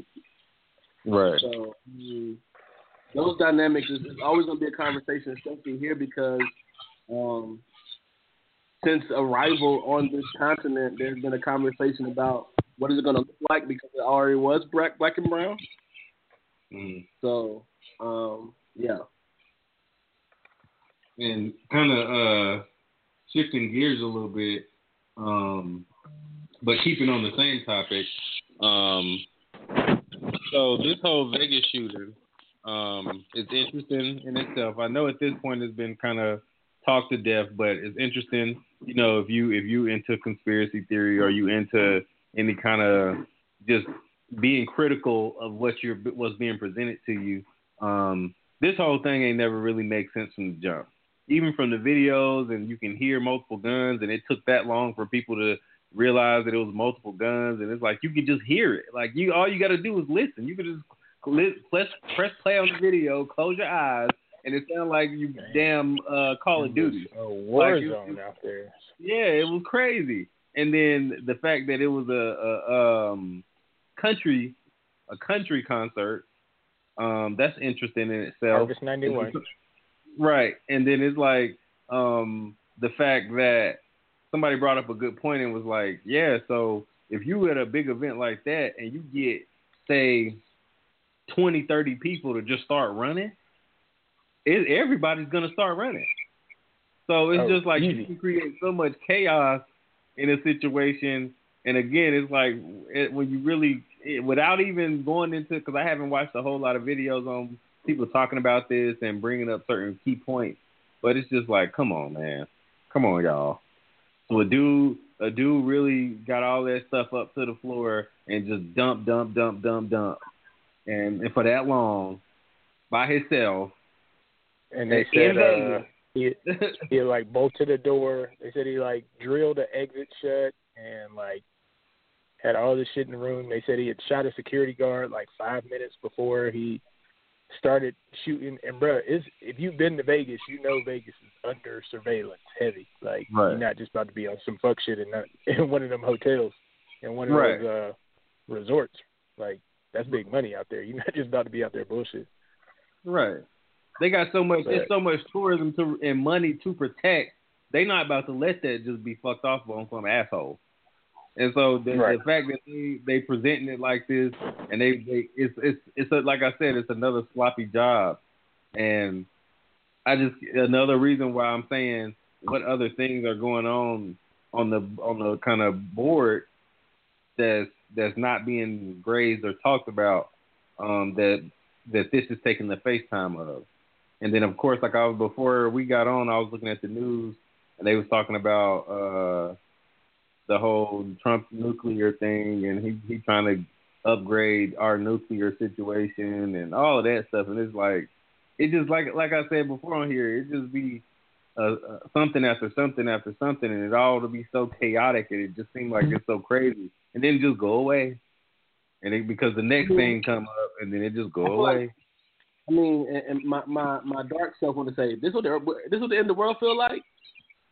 right? So um, those dynamics is always going to be a conversation, especially here, because um, since arrival on this continent, there's been a conversation about what is it going to look like because it already was black, black and brown. Mm. So. Um, yeah. And kind of uh, shifting gears a little bit, um, but keeping on the same topic. Um, so this whole Vegas shooting um, is interesting in itself. I know at this point it's been kind of talked to death, but it's interesting. You know, if you if you into conspiracy theory or you into any kind of just being critical of what you're what's being presented to you. Um, this whole thing ain't never really made sense from the jump, even from the videos, and you can hear multiple guns, and it took that long for people to realize that it was multiple guns, and it's like you can just hear it. Like you, all you got to do is listen. You can just press press play on the video, close your eyes, and it sounds like you damn uh, Call of Duty. A war like, zone it, out there. Yeah, it was crazy. And then the fact that it was a, a um, country a country concert. Um, that's interesting in itself. August ninety-one. Right. And then it's like um, the fact that somebody brought up a good point and was like, yeah, so if you at a big event like that and you get, say, twenty, thirty people to just start running, it, everybody's going to start running. So it's oh, just like easy. You can create so much chaos in a situation. And again, it's like it, when you really... It, without even going into, because I haven't watched a whole lot of videos on people talking about this and bringing up certain key points, but it's just like, come on, man, come on, y'all. So a dude, a dude really got all that stuff up to the floor and just dump, dump, dump, dump, dump, and, and for that long, by himself. And they said uh, he, he like bolted the door. They said he like drilled the exit shut and like. Had all this shit in the room. They said he had shot a security guard like five minutes before he started shooting. And, bro, it's, if you've been to Vegas, you know Vegas is under surveillance heavy. Like, right. You're not just about to be on some fuck shit in, not, in one of them hotels, in one of right. those uh, resorts. Like, that's big money out there. You're not just about to be out there bullshit. Right. They got so much, but, it's so much tourism to, and money to protect. They not about to let that just be fucked off on some asshole. And so the, right. the fact that they, they presenting it like this, and they, they it's it's it's a, like I said, it's another sloppy job, and I just another reason why I'm saying what other things are going on on the on the kind of board that's that's not being grazed or talked about um, that that this is taking the face time of, And then, of course, like I was, before we got on, I was looking at the news, and they was talking about uh, the whole Trump nuclear thing, and he he trying to upgrade our nuclear situation and all of that stuff. And it's like, it just like like I said before on here, it just be uh, uh, something after something after something, and it all to be so chaotic, and it just seemed like it's so crazy, and then just go away, and it, because the next thing come up, and then it just go away. I mean, and my, my, my dark self want to say, this what the this what the end of the world feel like.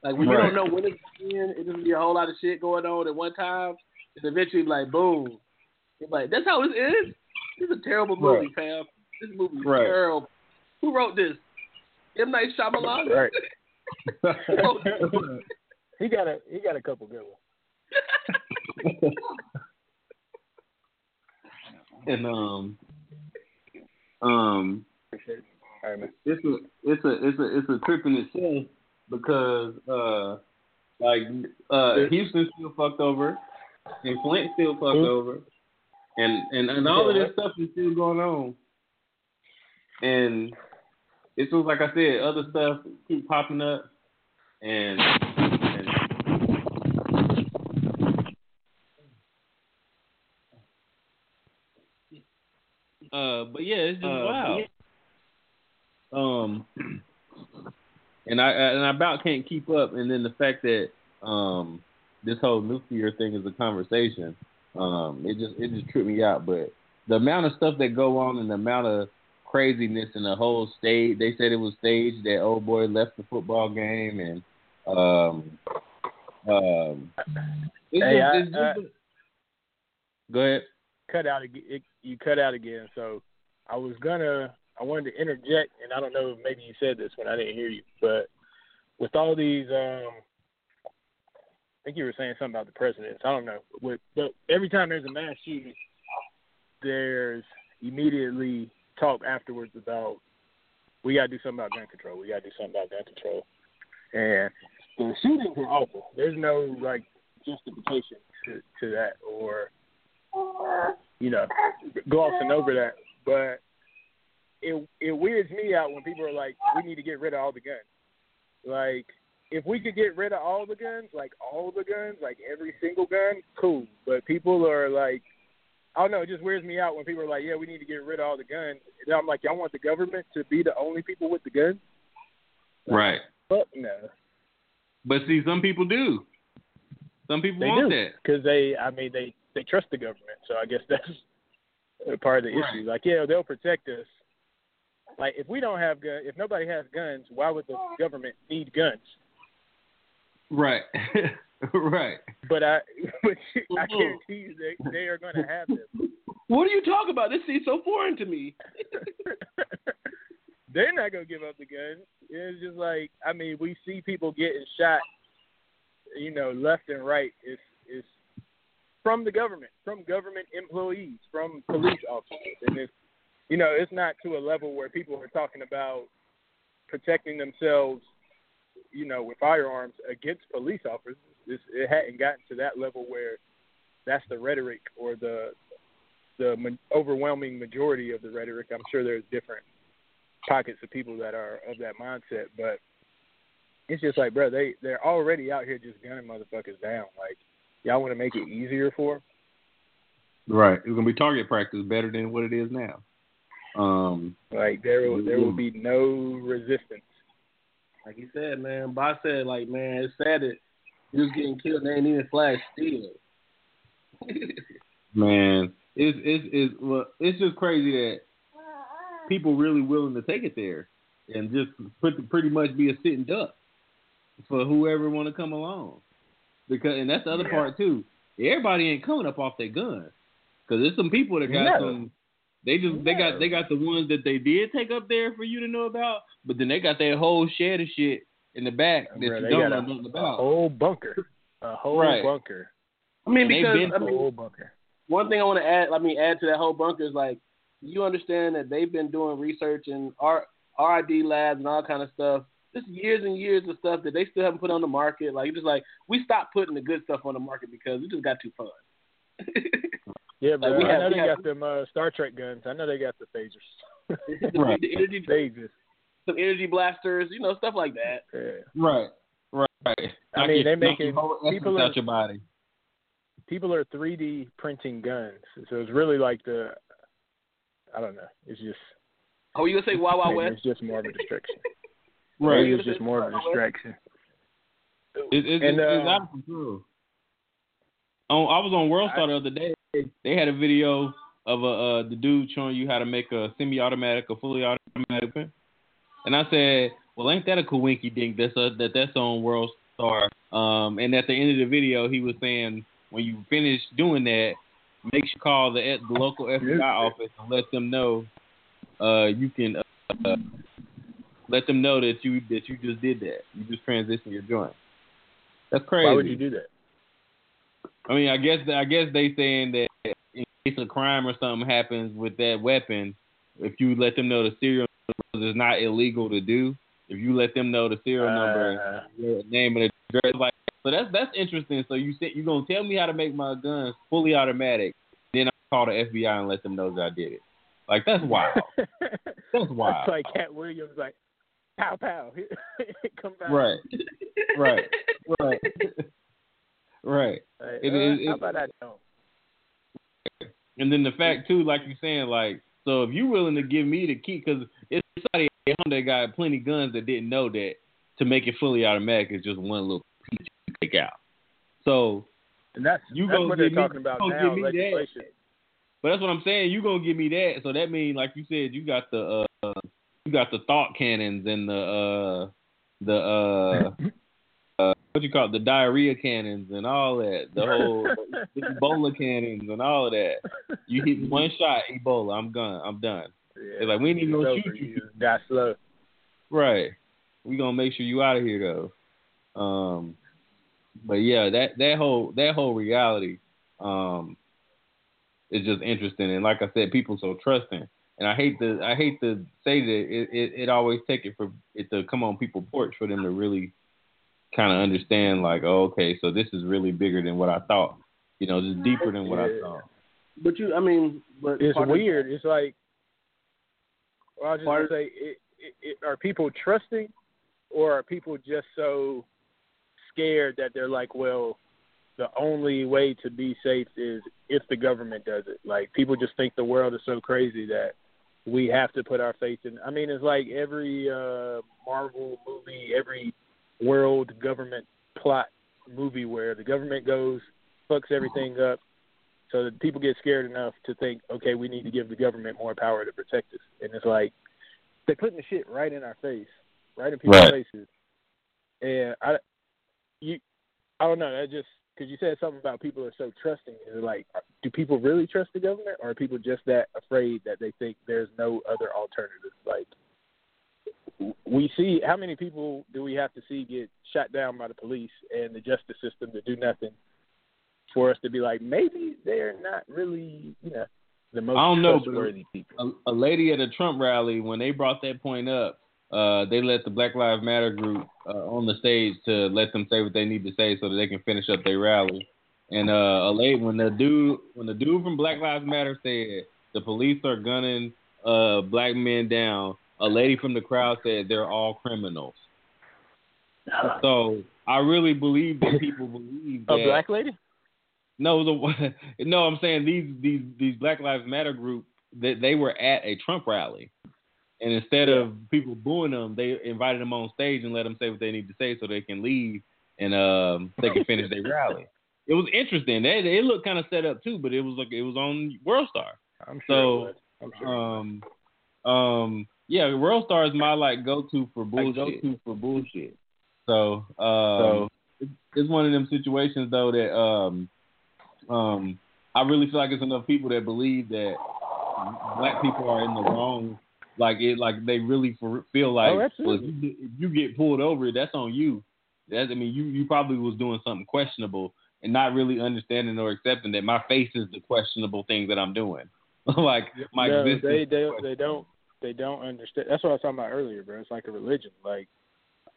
Like, when right. you don't know when it's in, it's gonna be a whole lot of shit going on at one time. It's eventually like boom. It's like, that's how it is. This is a terrible movie, right. Pam. This movie is right. terrible. Who wrote this? M. Night Shyamalan. Right. he got a he got a couple good ones. and um. Um, it's a it's a it's a it's a trip in itself because uh, like uh, Houston still fucked over, and Flint still fucked mm-hmm. over, and, and, and all of this stuff is still going on, and it's just like I said, other stuff keep popping up, and, and Uh, but yeah, it's just uh, wow. Yeah. Um, and I and I about can't keep up. And then the fact that um this whole nuclear thing is a conversation, um, it just it just tripped me out. But the amount of stuff that go on and the amount of craziness in the whole stage, they said it was staged. That old boy left the football game, and um, um, it's hey, just, it's I, just, I, go ahead. Cut out again. It, you cut out again. So I was gonna, I wanted to interject, and I don't know if maybe you said this when I didn't hear you, but with all these, um, I think you were saying something about the presidents. I don't know. With, but every time there's a mass shooting, there's immediately talk afterwards about we gotta do something about gun control. We gotta do something about gun control. And the shootings are awful. There's no like justification to, to that or. You know, glossing over that, but it it weirds me out when people are like, "We need to get rid of all the guns." Like, if we could get rid of all the guns, like all the guns, like every single gun, cool. But people are like, I don't know, it just weirds me out when people are like, "Yeah, we need to get rid of all the guns." And I'm like, y'all want the government to be the only people with the guns? Right. Fuck no. But see, some people do. Some people want that because they, I mean, they. They trust the government, so I guess that's part of the right. issue. Like, yeah, they'll protect us. Like, if we don't have guns, if nobody has guns, why would the government need guns? Right, right. But I, but I guarantee you, they, they are going to have them. What are you talking about? This seems so foreign to me. They're not going to give up the guns. It's just like, I mean, we see people getting shot, you know, left and right. It's it's. From the government, from government employees, from police officers, and it's, you know, it's not to a level where people are talking about protecting themselves, you know, with firearms against police officers. It's, it hadn't gotten to that level where that's the rhetoric or the the overwhelming majority of the rhetoric. I'm sure there's different pockets of people that are of that mindset, but it's just like, bro, they they're already out here just gunning motherfuckers down, like. Y'all want to make it easier for them? Right. It's going to be target practice better than what it is now. Um, like, there will, there will be no resistance. Like you said, man. Bob said, like, man, it's sad that you was getting killed and they didn't even flash steel. Man, it's, it's, it's, well, it's just crazy that people really willing to take it there and just put, pretty much be a sitting duck for whoever want to come along. Because and that's the other yeah. part too. Everybody ain't coming up off their guns, because there's some people that got yeah. some. They just yeah. they got they got the ones that they did take up there for you to know about, but then they got their whole shed of shit in the back that Bro, you don't know nothing about. A whole bunker, a whole right. bunker. I mean, and because been I mean, whole bunker. One thing I want to add, I mean, add to that whole bunker is like you understand that they've been doing research and R R and D labs and all kind of stuff. Just years and years of stuff that they still haven't put on the market. Like, it's just like, we stopped putting the good stuff on the market because it just got too fun. Yeah, but like, we I have, know they have, got them uh, Star Trek guns. I know they got the phasers. Right. The energy phasers. some energy blasters, you know, stuff like that. Yeah. Right, right, right. I, I mean, they make it people out your body. People are three D printing guns, so it's really like the, I don't know, it's just. Oh, you gonna say Wild Wild West? It's just more of a distraction. Right, it's just more of a distraction. It, it, and, it, uh, it's out of control. I was on World Star the other day. They had a video of a uh, the dude showing you how to make a semi-automatic or fully automatic pen, and I said, "Well, ain't that a coinky dink? That's a, that that's on World Star." Um, and at the end of the video, he was saying, when you finish doing that, make sure you call the, the local F B I office and let them know uh, you can uh, let them know that you that you just did that. You just transitioned your joint. That's crazy. Why would you do that? I mean, I guess I guess they saying that in case a crime or something happens with that weapon, if you let them know the serial number is not illegal to do, if you let them know the serial uh, number, the name of the address, like. So that's that's interesting. So you said you're gonna tell me how to make my guns fully automatic, then I call the F B I and let them know that I did it. Like, that's wild. That's wild. It's like Kat Williams, like pow pow. Come back. Right. Right. Right. Right. Like, it, uh, it, it, how about I don't? And then the fact too, like you're saying, like, so if you're willing to give me the key, because it's somebody at home that got plenty of guns that didn't know that to make it fully automatic is just one little piece you take out. So and that's, you that's what they're me, talking about now, legislation. That. But that's what I'm saying. You gonna give me that? So that means, like you said, you got the uh, you got the thought cannons and the uh, the. Uh, Uh, what you call it, the diarrhea cannons and all that, the whole the Ebola cannons and all of that. You hit one shot, Ebola, I'm gone, I'm done. Yeah, it's like, we ain't even gonna shoot you. Die slow. Right. We gonna make sure you out of here though. Um, but yeah, that, that whole that whole reality, um, is just interesting. And like I said, people so trusting. And I hate to I hate to say that it it, it always take it for it to come on people's porch for them to really kind of understand, like, oh, okay, so this is really bigger than what I thought, you know, just deeper than what yeah. I thought. But you, I mean, but it's weird. Of, it's like, well, I'll just part, say, it, it, it, are people trusting, or are people just so scared that they're like, well, the only way to be safe is if the government does it? Like, people just think the world is so crazy that we have to put our faith in. I mean, it's like every uh, Marvel movie, every world government plot movie where the government goes, fucks everything up, so that people get scared enough to think, okay, we need to give the government more power to protect us. And it's like, they're putting the shit right in our face, right in people's right. faces. And I, you, I don't know, that just, because you said something about people are so trusting. It's like, do people really trust the government, or are people just that afraid that they think there's no other alternative? Like, we see, how many people do we have to see get shot down by the police and the justice system to do nothing for us to be like, maybe they're not really, you know, the most I don't know, trustworthy people. A, a lady at a Trump rally, when they brought that point up, uh, they let the Black Lives Matter group uh, on the stage to let them say what they need to say so that they can finish up their rally. And uh, a lady, when the dude, when the dude from Black Lives Matter said the police are gunning uh, black men down, a lady from the crowd said they're all criminals. So I really believe that people believe that. A black lady? No, the, no. I'm saying these these these Black Lives Matter group, that they, they were at a Trump rally, and instead of people booing them, they invited them on stage and let them say what they need to say so they can leave and um, they can finish their rally. It was interesting. They, it looked kind of set up too, but it was like it was on World Star. I'm sure. So, I'm sure. Um. Um. Yeah, World Star is my like go to for bullshit. Go to for bullshit. So, uh, so it's one of them situations though that um, um, I really feel like it's enough people that believe that black people are in the wrong. Like it, like they really for, feel like oh, well, if, you, if you get pulled over, that's on you. That's, I mean, you you probably was doing something questionable and not really understanding or accepting that my face is the questionable thing that I'm doing. Like my no, existence. They they, they don't. They don't understand. That's what I was talking about earlier, bro. It's like a religion. Like,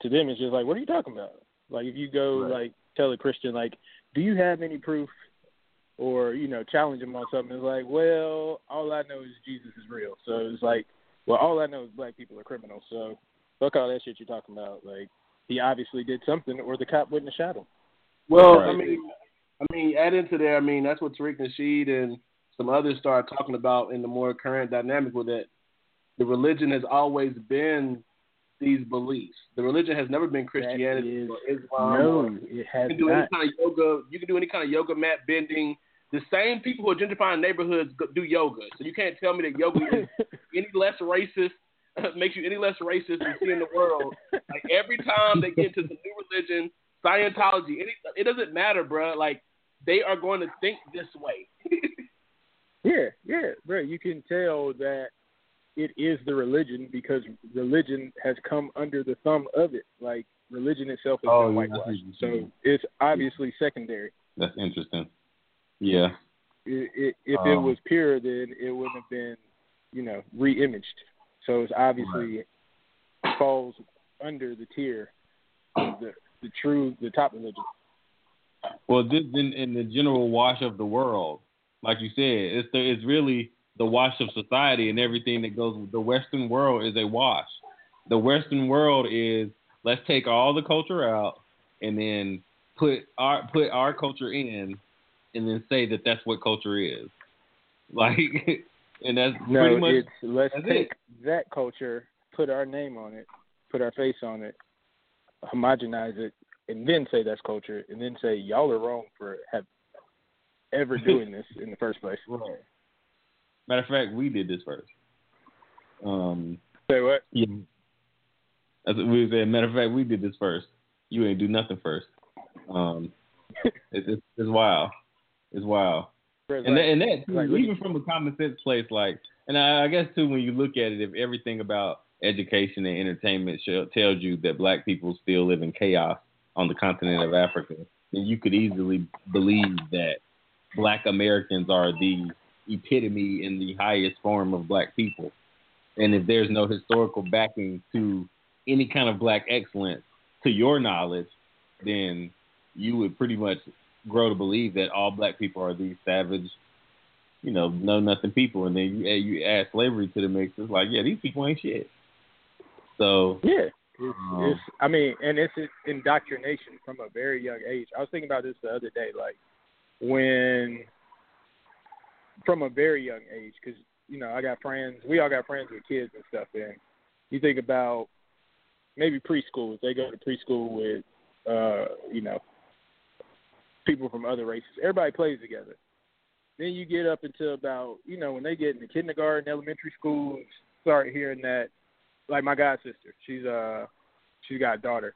to them, it's just like, what are you talking about? Like, if you go, right. like, tell a Christian, like, do you have any proof or, you know, challenge him on something? It's like, well, all I know is Jesus is real. So it's like, well, all I know is black people are criminals. So fuck all that shit you're talking about. Like, he obviously did something, or the cop wouldn't have shot him. Well, right. I mean, I mean, add into there, I mean, that's what Tariq Nasheed and some others start talking about in the more current dynamic with it. The religion has always been these beliefs. The religion has never been Christianity is, or Islam. No, or, it has you can do not. Any kind of yoga. You can do any kind of yoga mat bending. The same people who are gentrifying neighborhoods do yoga. So you can't tell me that yoga is any less racist, makes you any less racist than seeing the world. Like, every time they get to the new religion, Scientology, any, it doesn't matter, bro. Like, they are going to think this way. yeah, yeah, bro. You can tell that it is the religion because religion has come under the thumb of it. Like, religion itself is oh, been whitewashed. So it's obviously secondary. That's interesting. Yeah. It, it, if um, it was pure, then it wouldn't have been, you know, re-imaged. So it's obviously right. falls under the tier of the, the true, the top religion. Well, this in, in the general wash of the world, like you said, it's the, it's really the wash of society and everything that goes with the Western world is a wash. The Western world is let's take all the culture out and then put our put our culture in, and then say that that's what culture is. Like, and that's no, pretty much. It's, let's that's take it. That culture, put our name on it, put our face on it, homogenize it, and then say that's culture, and then say y'all are wrong for have ever doing this in the first place. Right. Matter of fact, we did this first. Um, say what? Yeah. As we said, matter of fact, we did this first. You ain't do nothing first. Um, it, it's, it's wild. It's wild. It's and, like, that, and that, too, like, even from a common sense place, like, and I, I guess, too, when you look at it, if everything about education and entertainment tells you that black people still live in chaos on the continent of Africa, then you could easily believe that black Americans are the epitome and the highest form of black people. And if there's no historical backing to any kind of black excellence, to your knowledge, then you would pretty much grow to believe that all black people are these savage, you know, know nothing people. And then you you add slavery to the mix. It's like, yeah, these people ain't shit. So yeah, it's, um, it's, I mean, and it's indoctrination from a very young age. I was thinking about this the other day, like when from a very young age, because you know, I got friends. We all got friends with kids and stuff. And you think about maybe preschool. If they go to preschool with, uh, you know, people from other races. Everybody plays together. Then you get up until about, you know, when they get into kindergarten, elementary school, start hearing that. Like my god sister, she's uh, she's got a daughter,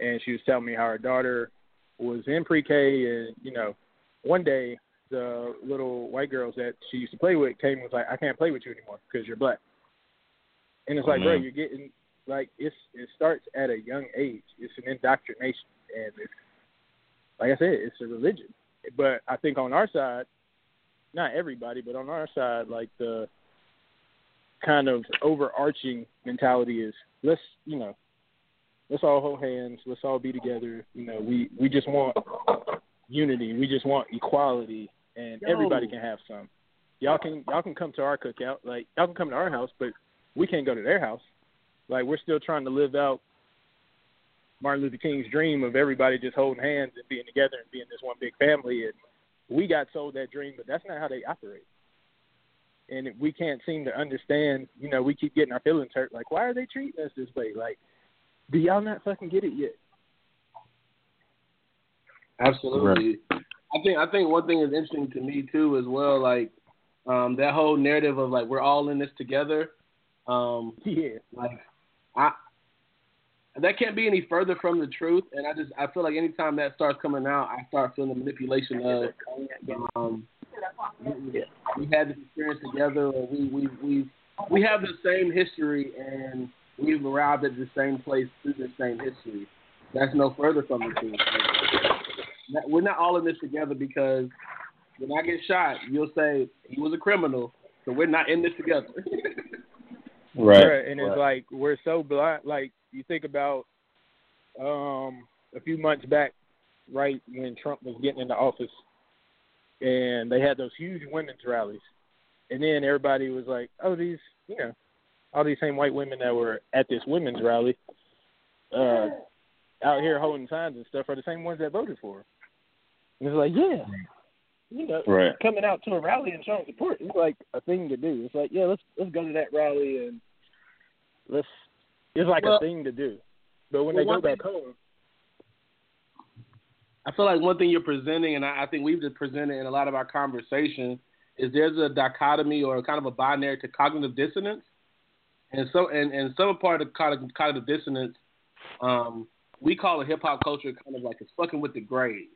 and she was telling me how her daughter was in pre K, and you know, one day the little white girls that she used to play with came and was like, I can't play with you anymore because you're black. And it's oh, like, man. Bro, you're getting like it's it starts at a young age. It's an indoctrination, and it's like I said, it's a religion. But I think on our side, not everybody, but on our side, like the kind of overarching mentality is let's, you know, let's all hold hands, let's all be together. You know, we, we just want unity, we just want equality, and Yo. everybody can have some. Y'all can y'all can come to our cookout, like y'all can come to our house, but we can't go to their house. Like we're still trying to live out Martin Luther King's dream of everybody just holding hands and being together and being this one big family. And we got sold that dream, but that's not how they operate. And we can't seem to understand, you know, we keep getting our feelings hurt. Like, why are they treating us this way? Like, do y'all not fucking get it yet? Absolutely. Right. I think I think one thing is interesting to me, too, as well, like, um, that whole narrative of, like, we're all in this together. Um, yeah. Like, I... That can't be any further from the truth, and I just I feel like anytime that starts coming out, I start feeling the manipulation of um, we had this experience together, or we we we we have the same history, and we've arrived at the same place through the same history. That's no further from the truth. We're not all in this together because when I get shot, you'll say he was a criminal, so we're not in this together. Right. right, and right. It's like we're so blind, like. You think about um, a few months back, right, when Trump was getting into office, and they had those huge women's rallies. And then everybody was like, oh, these, you know, all these same white women that were at this women's rally uh, out here holding signs and stuff are the same ones that voted for her. And it's like, yeah, you know, right. coming out to a rally and showing support is like a thing to do. It's like, yeah, let's let's go to that rally and let's. It's like well, a thing to do. But when well, they go back thing, home, I feel like one thing you're presenting, and I, I think we've just presented in a lot of our conversation, is there's a dichotomy or kind of a binary to cognitive dissonance, and so and, and some part of cognitive dissonance, um, we call a hip hop culture kind of like it's fucking with the grade.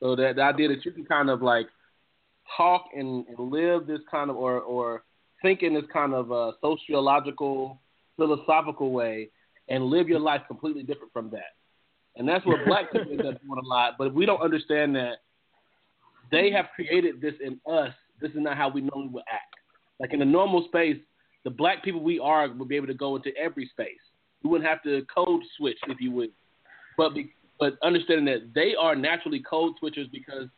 So that the idea that you can kind of like talk and, and live this kind of or or think in this kind of uh, sociological, philosophical way and live your life completely different from that. And that's what black people end up doing a lot. But if we don't understand that they have created this in us, this is not how we normally would act. Like in a normal space, the black people we are would be able to go into every space. We wouldn't have to code switch, if you would. But be, but understanding that they are naturally code switchers because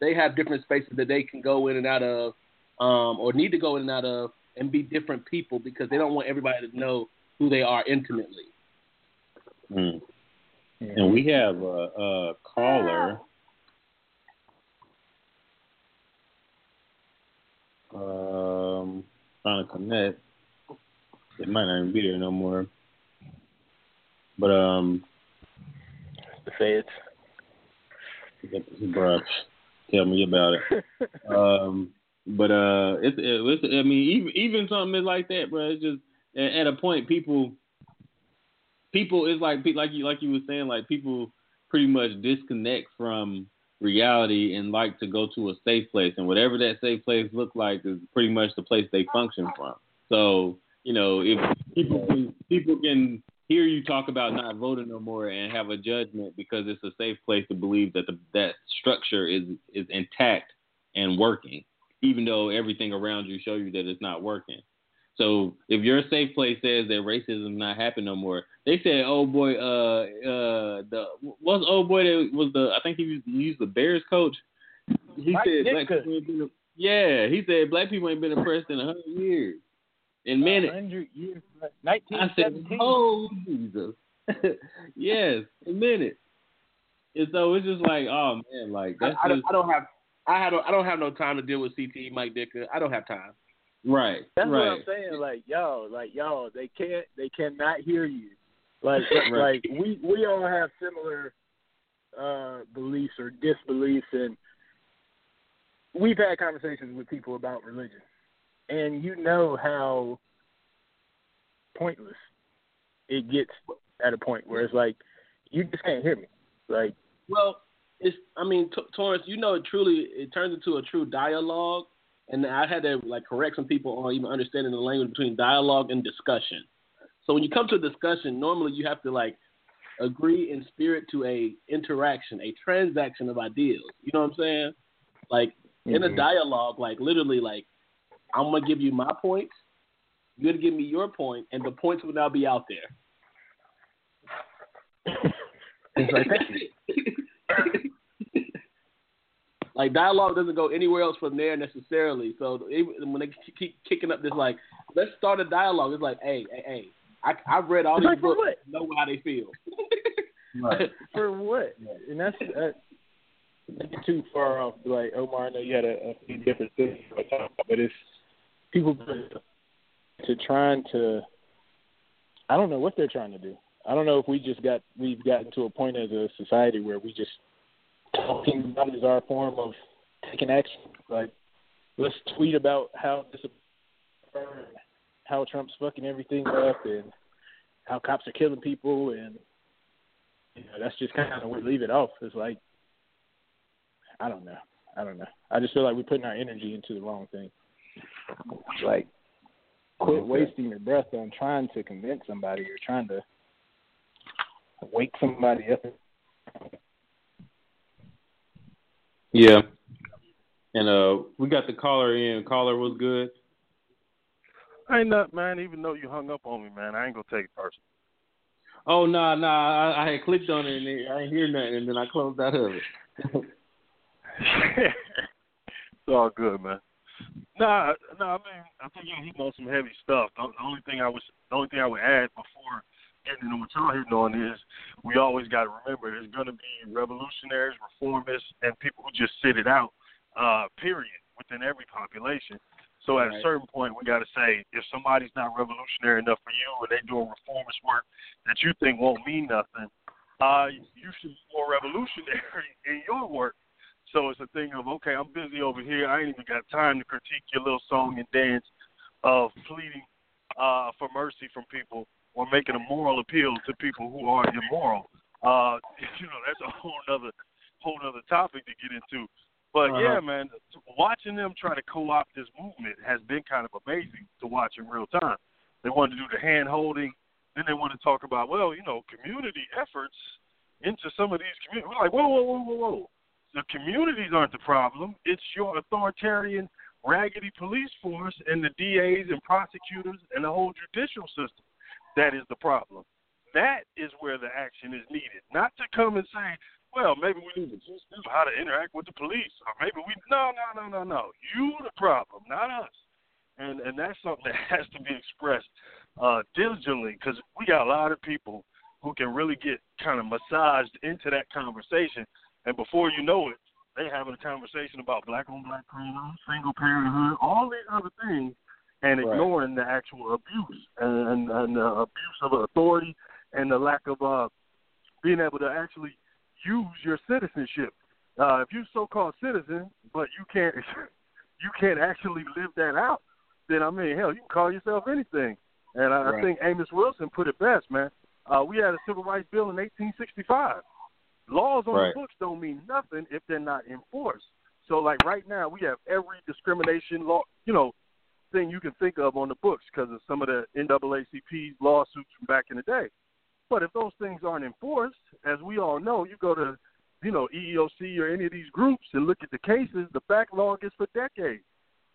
they have different spaces that they can go in and out of um, or need to go in and out of and be different people because they don't want everybody to know who they are intimately. Mm. And we have a, a caller. Um, trying to connect. It might not even be there no more. But um, say it. Bruh, tell me about it. um, but uh, it's, it's I mean even even something like that, bro. It's just at a point people. People is like like you like you were saying, like people pretty much disconnect from reality and like to go to a safe place, and whatever that safe place looks like is pretty much the place they function from. So you know, if people can, people can hear you talk about not voting no more and have a judgment because it's a safe place to believe that the, that structure is is intact and working, even though everything around you show you that it's not working. So if your safe place says that racism not happen no more, they said, "Oh boy, uh, uh, the was old boy that was the I think he used, he used the Bears coach. He Mike said, black people ain't been, yeah, he said black people ain't been oppressed in a hundred years, in minutes, hundred years, nineteen seventeen. I said, oh Jesus, yes, in minutes. And so it's just like, oh man, like that's I, I, just, don't, I don't have, I don't, I don't have no time to deal with C T E Mike Ditka. I don't have time." Right, that's right. What I'm saying. Like, yo, like, yo, they can't, they cannot hear you. Like, right. like we, we all have similar uh, beliefs or disbeliefs, and we've had conversations with people about religion, and you know how pointless it gets at a point where it's like you just can't hear me. Like, well, it's, I mean, T- Torrance, you know, it truly, it turns into a true dialogue. And I had to like correct some people on even understanding the language between dialogue and discussion. So when you come to a discussion, normally you have to like agree in spirit to a interaction, a transaction of ideas. You know what I'm saying? Like mm-hmm. in a dialogue, like literally like I'm going to give you my points. You're going to give me your point, and the points will now be out there. It's like, that's it. Like, dialogue doesn't go anywhere else from there necessarily. So it, when they keep kicking up this, like, let's start a dialogue. It's like, hey, hey, hey, I, I've read all these like books. What? I know how they feel. Right. For what? And that's uh, too far off. Like, Omar, I know you had a, a few different things, but it's people to trying to, I don't know what they're trying to do. I don't know if we just got, we've gotten to a point as a society where we just, talking about it is our form of taking action. Like, let's tweet about how how Trump's fucking everything up and how cops are killing people, and you know, that's just kind of where we leave it off. It's like, I don't know. I don't know. I just feel like we're putting our energy into the wrong thing. Like, quit wasting your breath on trying to convince somebody or trying to wake somebody up. Yeah, and uh, we got the caller in. Caller was good. I ain't up, man. Even though you hung up on me, man, I ain't gonna take it personal. Oh no, nah, no, nah, I, I had clicked on it and I didn't hear nothing, and then I closed out of it. It's all good, man. Nah, no, nah, I mean, I think yeah, he knows some heavy stuff. The, the only thing I was, the only thing I would add before ending on what y'all hitting on is we always got to remember there's going to be revolutionaries, reformists, and people who just sit it out. Uh, period, within every population. So at right. a certain point, we got to say if somebody's not revolutionary enough for you, and they doing reformist work that you think won't mean nothing, uh, you should be more revolutionary in your work. So it's a thing of, okay, I'm busy over here. I ain't even got time to critique your little song and dance of pleading uh, for mercy from people or making a moral appeal to people who are immoral. Uh, you know, that's a whole other whole other topic to get into. But, uh-huh. yeah, man, watching them try to co-opt this movement has been kind of amazing to watch in real time. They wanted to do the hand-holding. Then they want to talk about, well, you know, community efforts into some of these communities. We're like, whoa, whoa, whoa, whoa, whoa. The communities aren't the problem. It's your authoritarian, raggedy police force and the D As and prosecutors and the whole judicial system that is the problem. That is where the action is needed. Not to come and say, well, maybe we need to teach them how to interact with the police, or maybe we no, no, no, no, no. You the problem, not us. And and that's something that has to be expressed uh, diligently because we got a lot of people who can really get kind of massaged into that conversation. And before you know it, they having a conversation about black-on-black crime, single parenthood, all these other things, and right. ignoring the actual abuse and, and the abuse of authority and the lack of uh, being able to actually use your citizenship. Uh, if you're so-called citizen, but you can't you can't actually live that out, then, I mean, hell, you can call yourself anything. And I, right. I think Amos Wilson put it best, man. Uh, we had a civil rights bill in eighteen sixty-five. Laws on right. the books don't mean nothing if they're not enforced. So, like, right now, we have every discrimination law, you know, thing you can think of on the books because of some of the N double A C P lawsuits from back in the day. But if those things aren't enforced, as we all know, you go to, you know, E E O C or any of these groups and look at the cases, the backlog is for decades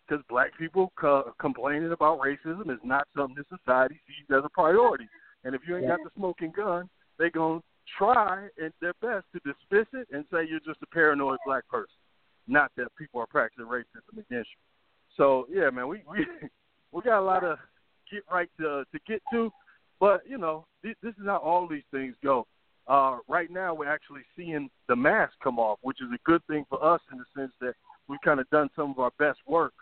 because black people co- complaining about racism is not something that society sees as a priority. And if you ain't got the smoking gun, they're going to try and their best to dismiss it and say you're just a paranoid black person, not that people are practicing racism against you. So, yeah, man, we we, we got a lot of get right to, to get to, but, you know, th- this is how all these things go. Uh, right now we're actually seeing the mask come off, which is a good thing for us in the sense that we've kind of done some of our best work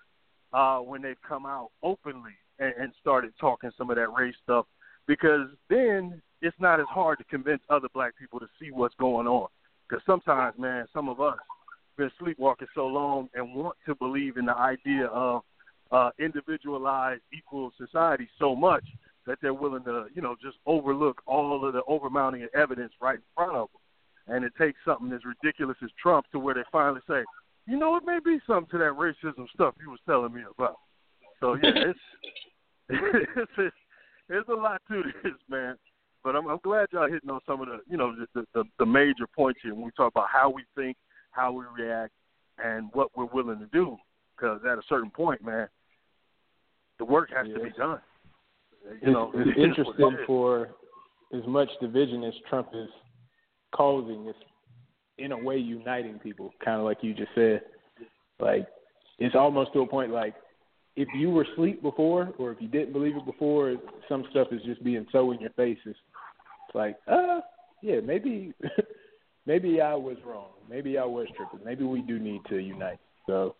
uh, when they've come out openly and, and started talking some of that race stuff because then – it's not as hard to convince other black people to see what's going on. Because sometimes, man, some of us been sleepwalking so long and want to believe in the idea of uh, individualized equal society so much that they're willing to, you know, just overlook all of the overmounting of evidence right in front of them. And it takes something as ridiculous as Trump to where they finally say, you know, it may be something to that racism stuff you was telling me about. So, yeah, it's, it's, it's, it's a lot to this, man. But I'm, I'm glad y'all hitting on some of the, you know, the, the, the major points here when we talk about how we think, how we react, and what we're willing to do. Because at a certain point, man, the work has yeah. to be done. You it's, know, it's, it's interesting for as much division as Trump is causing, it's in a way uniting people, kind of like you just said. Like, it's almost to a point like, if you were asleep before or if you didn't believe it before, some stuff is just being so in your face. It's like, uh, yeah, maybe maybe I was wrong. Maybe I was tripping. Maybe we do need to unite. So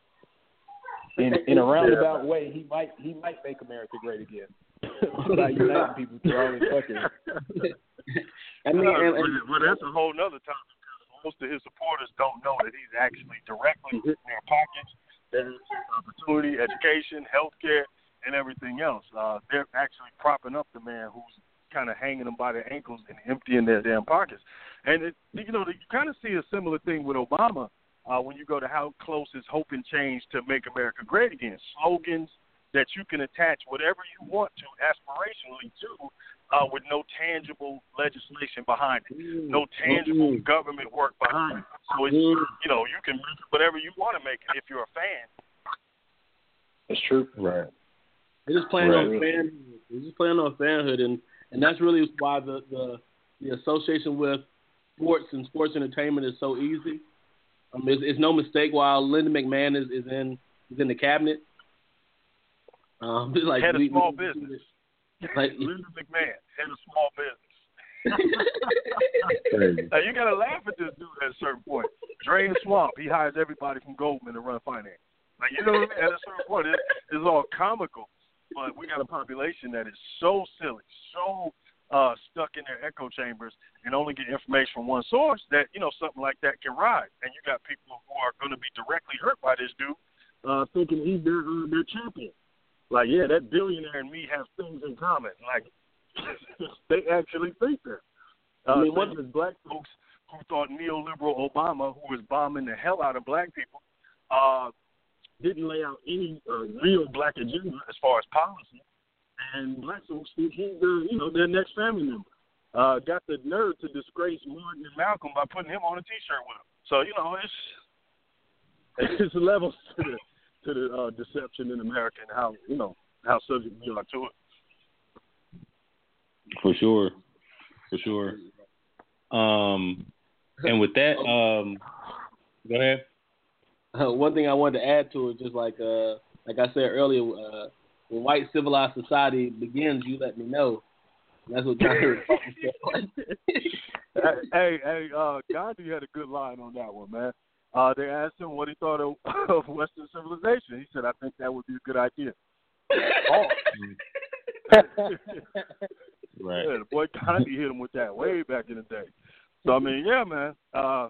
in, in a roundabout yeah. way, he might he might make America great again by uniting people through all this fucking. I mean, uh, well, that's a whole nother topic. Most of his supporters don't know that he's actually directly hitting their pockets. Opportunity, education, healthcare, and everything else. Uh, they're actually propping up the man who's kind of hanging them by their ankles and emptying their damn pockets. And, it, you know, you kind of see a similar thing with Obama uh, when you go to how close is hope and change to make America great again. Slogans that you can attach whatever you want to aspirationally to uh, with no tangible legislation behind it, no tangible mm-hmm. government work behind it. So, it's, you know, you can make whatever you want to make it if you're a fan. That's true. Right. They're just playing right. on fanhood. They're just playing on fanhood, and, and that's really why the, the the association with sports and sports entertainment is so easy. Um, it's, it's no mistake why Linda McMahon is, is in is in the cabinet. Um, like head of we, small we, business. Like, Linda McMahon, head of small business. Now, you got to laugh at this dude at a certain point. Drain the swamp. He hires everybody from Goldman to run finance. Like, you know what I mean? At a certain point, it, it's all comical. But we got a population that is so silly, so uh, stuck in their echo chambers and only get information from one source that, you know, something like that can ride. And you got people who are going to be directly hurt by this dude uh, thinking he's their, uh, their champion. Like, yeah, that billionaire and me have things in common. Like, they actually think that. Uh, I mean, one of the black folks who thought neoliberal Obama, who was bombing the hell out of black people, uh, didn't lay out any uh, real black agenda as far as policy. And black folks think he's their, you know, their next family member. Uh, got the nerve to disgrace Martin and Malcolm by putting him on a T-shirt with him. So, you know, it's it's levels to this. To the uh, deception in America and how, you know, how subject we are to it. For sure. For sure. Um, and with that, um, go ahead. Uh, one thing I wanted to add to it, just like uh, like I said earlier, uh, when white civilized society begins, you let me know. That's what John Henry Foster said. Hey, hey uh, Gandhi had a good line on that one, man. Uh, they asked him what he thought of, of Western civilization. He said, "I think that would be a good idea." Oh. Right. Yeah, the boy Gandhi hit him with that way back in the day. So I mean, yeah, man. Uh,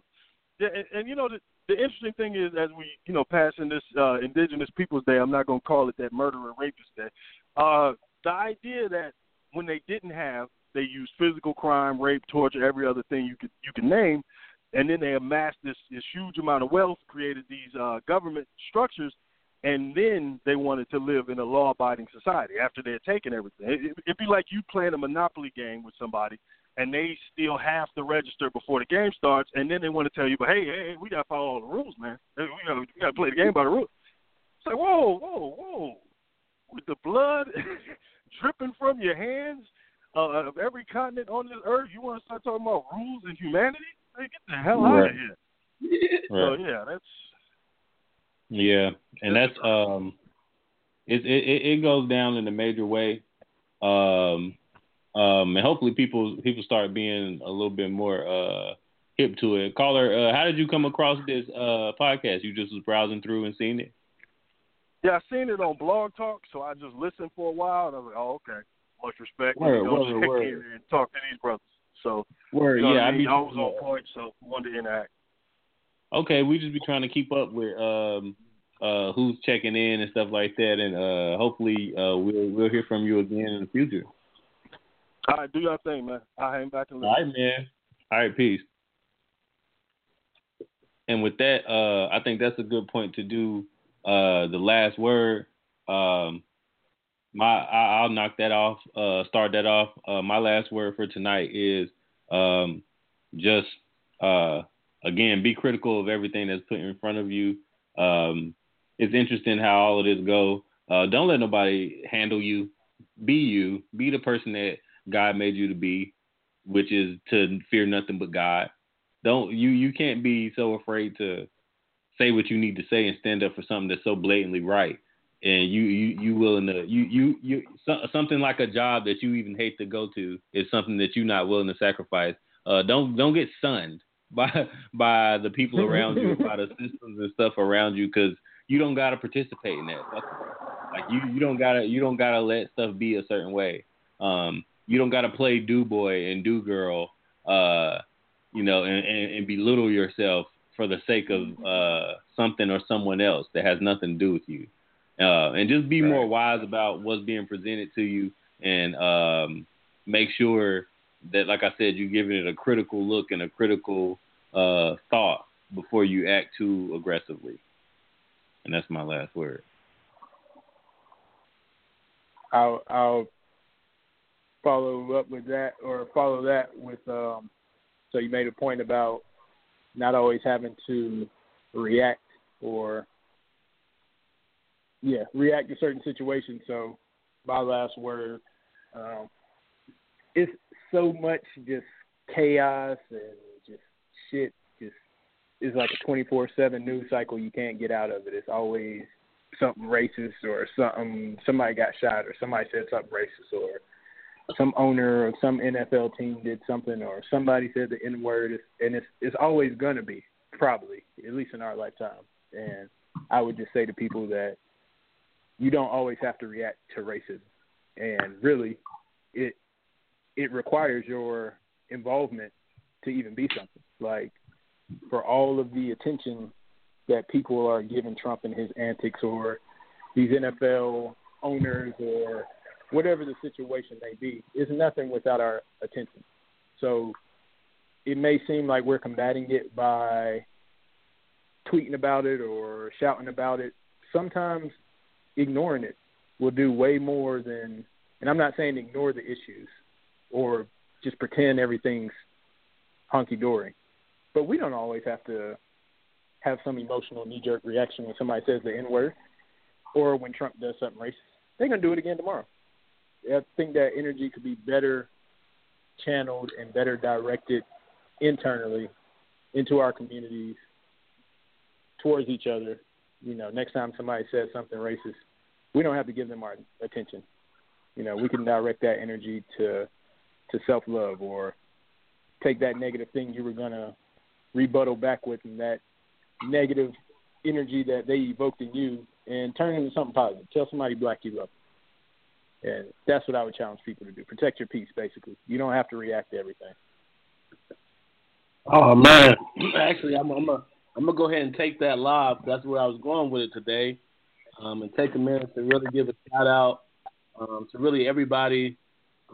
yeah, and, and you know, the, the interesting thing is, as we, you know, passing this uh, Indigenous Peoples Day, I'm not going to call it that murder and rapist day. Uh, the idea that when they didn't have, they used physical crime, rape, torture, every other thing you could you can name. And then they amassed this, this huge amount of wealth, created these uh, government structures, and then they wanted to live in a law-abiding society after they had taken everything. It, it, it'd be like you playing a Monopoly game with somebody, and they steal half the register before the game starts, and then they want to tell you, but hey, hey, we got to follow all the rules, man. We got to play the game by the rules. It's like, whoa, whoa, whoa. With the blood dripping from your hands uh, of every continent on this earth, you want to start talking about rules and humanity? Hey, get the hell out right. of here. Right. So yeah, that's yeah, and that's um, it it it goes down in a major way, um, um, and hopefully people people start being a little bit more uh hip to it. Caller, uh, how did you come across this uh podcast? You just was browsing through and seen it? Yeah, I seen it on Blog Talk, so I just listened for a while, and I was like, oh, okay, much respect. Word, you word, know, word. In and talk to these brothers. So, Word, you know yeah, I, mean? I, be, I was on point, so wanted to interact. Okay, we just be trying to keep up with um, uh, who's checking in and stuff like that, and uh, hopefully uh, we'll we'll hear from you again in the future. All right, do your thing, man. I'll hang back and listen. All right, man. All right, peace. And with that, uh, I think that's a good point to do uh, the last word. Um, My, I, I'll knock that off, uh, start that off. Uh, my last word for tonight is um, just, uh, again, be critical of everything that's put in front of you. Um, it's interesting how all of this go. Uh, don't let nobody handle you. Be you. Be the person that God made you to be, which is to fear nothing but God. Don't you, you can't be so afraid to say what you need to say and stand up for something that's so blatantly right. And you, you, you willing to, you, you, you, so, something like a job that you even hate to go to is something that you're not willing to sacrifice. Uh, don't, don't get sunned by, by the people around you, by the systems and stuff around you. Cause you don't got to participate in that. Like you, you don't gotta, you don't gotta let stuff be a certain way. Um, you don't gotta play do boy and do girl, uh, you know, and, and, and belittle yourself for the sake of, uh, something or someone else that has nothing to do with you. Uh, and just be right. more wise about what's being presented to you, and um, make sure that, like I said, you're giving it a critical look and a critical uh, thought before you act too aggressively. And that's my last word. I'll, I'll follow up with that, or follow that with, um, so you made a point about not always having to react or Yeah, react to certain situations. So, my last word, um, it's so much just chaos and just shit. Just it's like a twenty-four seven news cycle. You can't get out of it. It's always something racist or something, somebody got shot or somebody said something racist or some owner or some N F L team did something or somebody said the N-word, and it's it's always going to be, probably, at least in our lifetime. And I would just say to people that you don't always have to react to racism. And really, it it requires your involvement to even be something. Like, for all of the attention that people are giving Trump and his antics or these N F L owners or whatever the situation may be, it's nothing without our attention. So it may seem like we're combating it by tweeting about it or shouting about it. Sometimes ignoring it will do way more than, and I'm not saying ignore the issues or just pretend everything's honky-dory. But we don't always have to have some emotional knee-jerk reaction when somebody says the N-word or when Trump does something racist. They're going to do it again tomorrow. I think that energy could be better channeled and better directed internally into our communities, towards each other. You know, next time somebody says something racist, we don't have to give them our attention. You know, we can direct that energy to to self-love or take that negative thing you were going to rebuttal back with and that negative energy that they evoked in you and turn it into something positive. Tell somebody black you love. And that's what I would challenge people to do. Protect your peace, basically. You don't have to react to everything. Oh, man. Actually, I'm I'm going to go ahead and take that live. That's where I was going with it today. Um, and take a minute to really give a shout-out um, to really everybody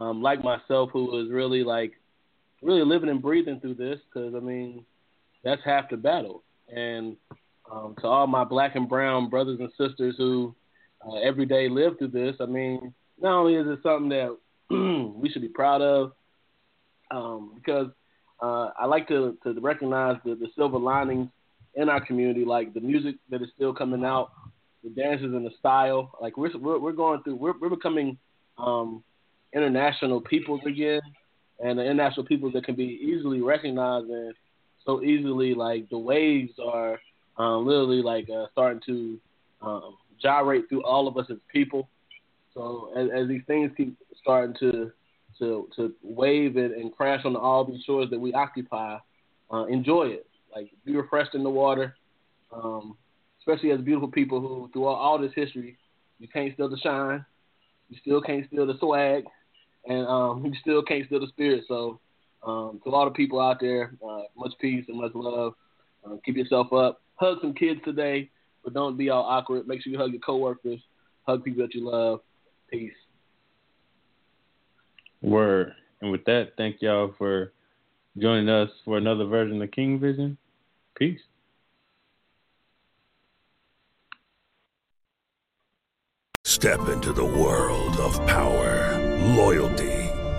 um, like myself who is really, like, really living and breathing through this because, I mean, that's half the battle. And um, to all my black and brown brothers and sisters who uh, every day live through this, I mean, not only is it something that we should be proud of, um, because uh, I like to, to recognize the, the silver linings in our community, like the music that is still coming out, the dances and the style. Like we're we're, we're going through, we're, we're becoming um, international peoples again, and the international peoples that can be easily recognized and so easily, like the waves are uh, literally like uh, starting to um, gyrate through all of us as people. So as, as these things keep starting to to to wave it and crash on all these shores that we occupy, uh, enjoy it. Like be refreshed in the water, um, especially as beautiful people who through all, all this history, you can't steal the shine, you still can't steal the swag, and um, you still can't steal the spirit. So um, to a lot of people out there, uh, much peace and much love. Uh, keep yourself up. Hug some kids today, but don't be all awkward. Make sure you hug your coworkers. Hug people that you love. Peace. Word. And with that, thank y'all for joining us for another version of King Vision. Peace. Step into the world of power, loyalty,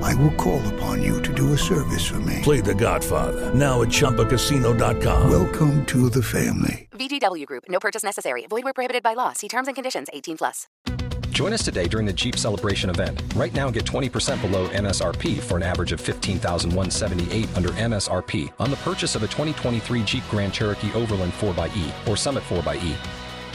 I will call upon you to do a service for me. Play The Godfather now at Chumba Casino dot com. Welcome to the family. V G W Group. No purchase necessary. Void where prohibited by law. See terms and conditions. eighteen plus. Join us today during the Jeep Celebration event. Right now, get twenty percent below M S R P for an average of fifteen thousand one hundred seventy-eight dollars under M S R P on the purchase of a twenty twenty-three Jeep Grand Cherokee Overland four by E or Summit four by E.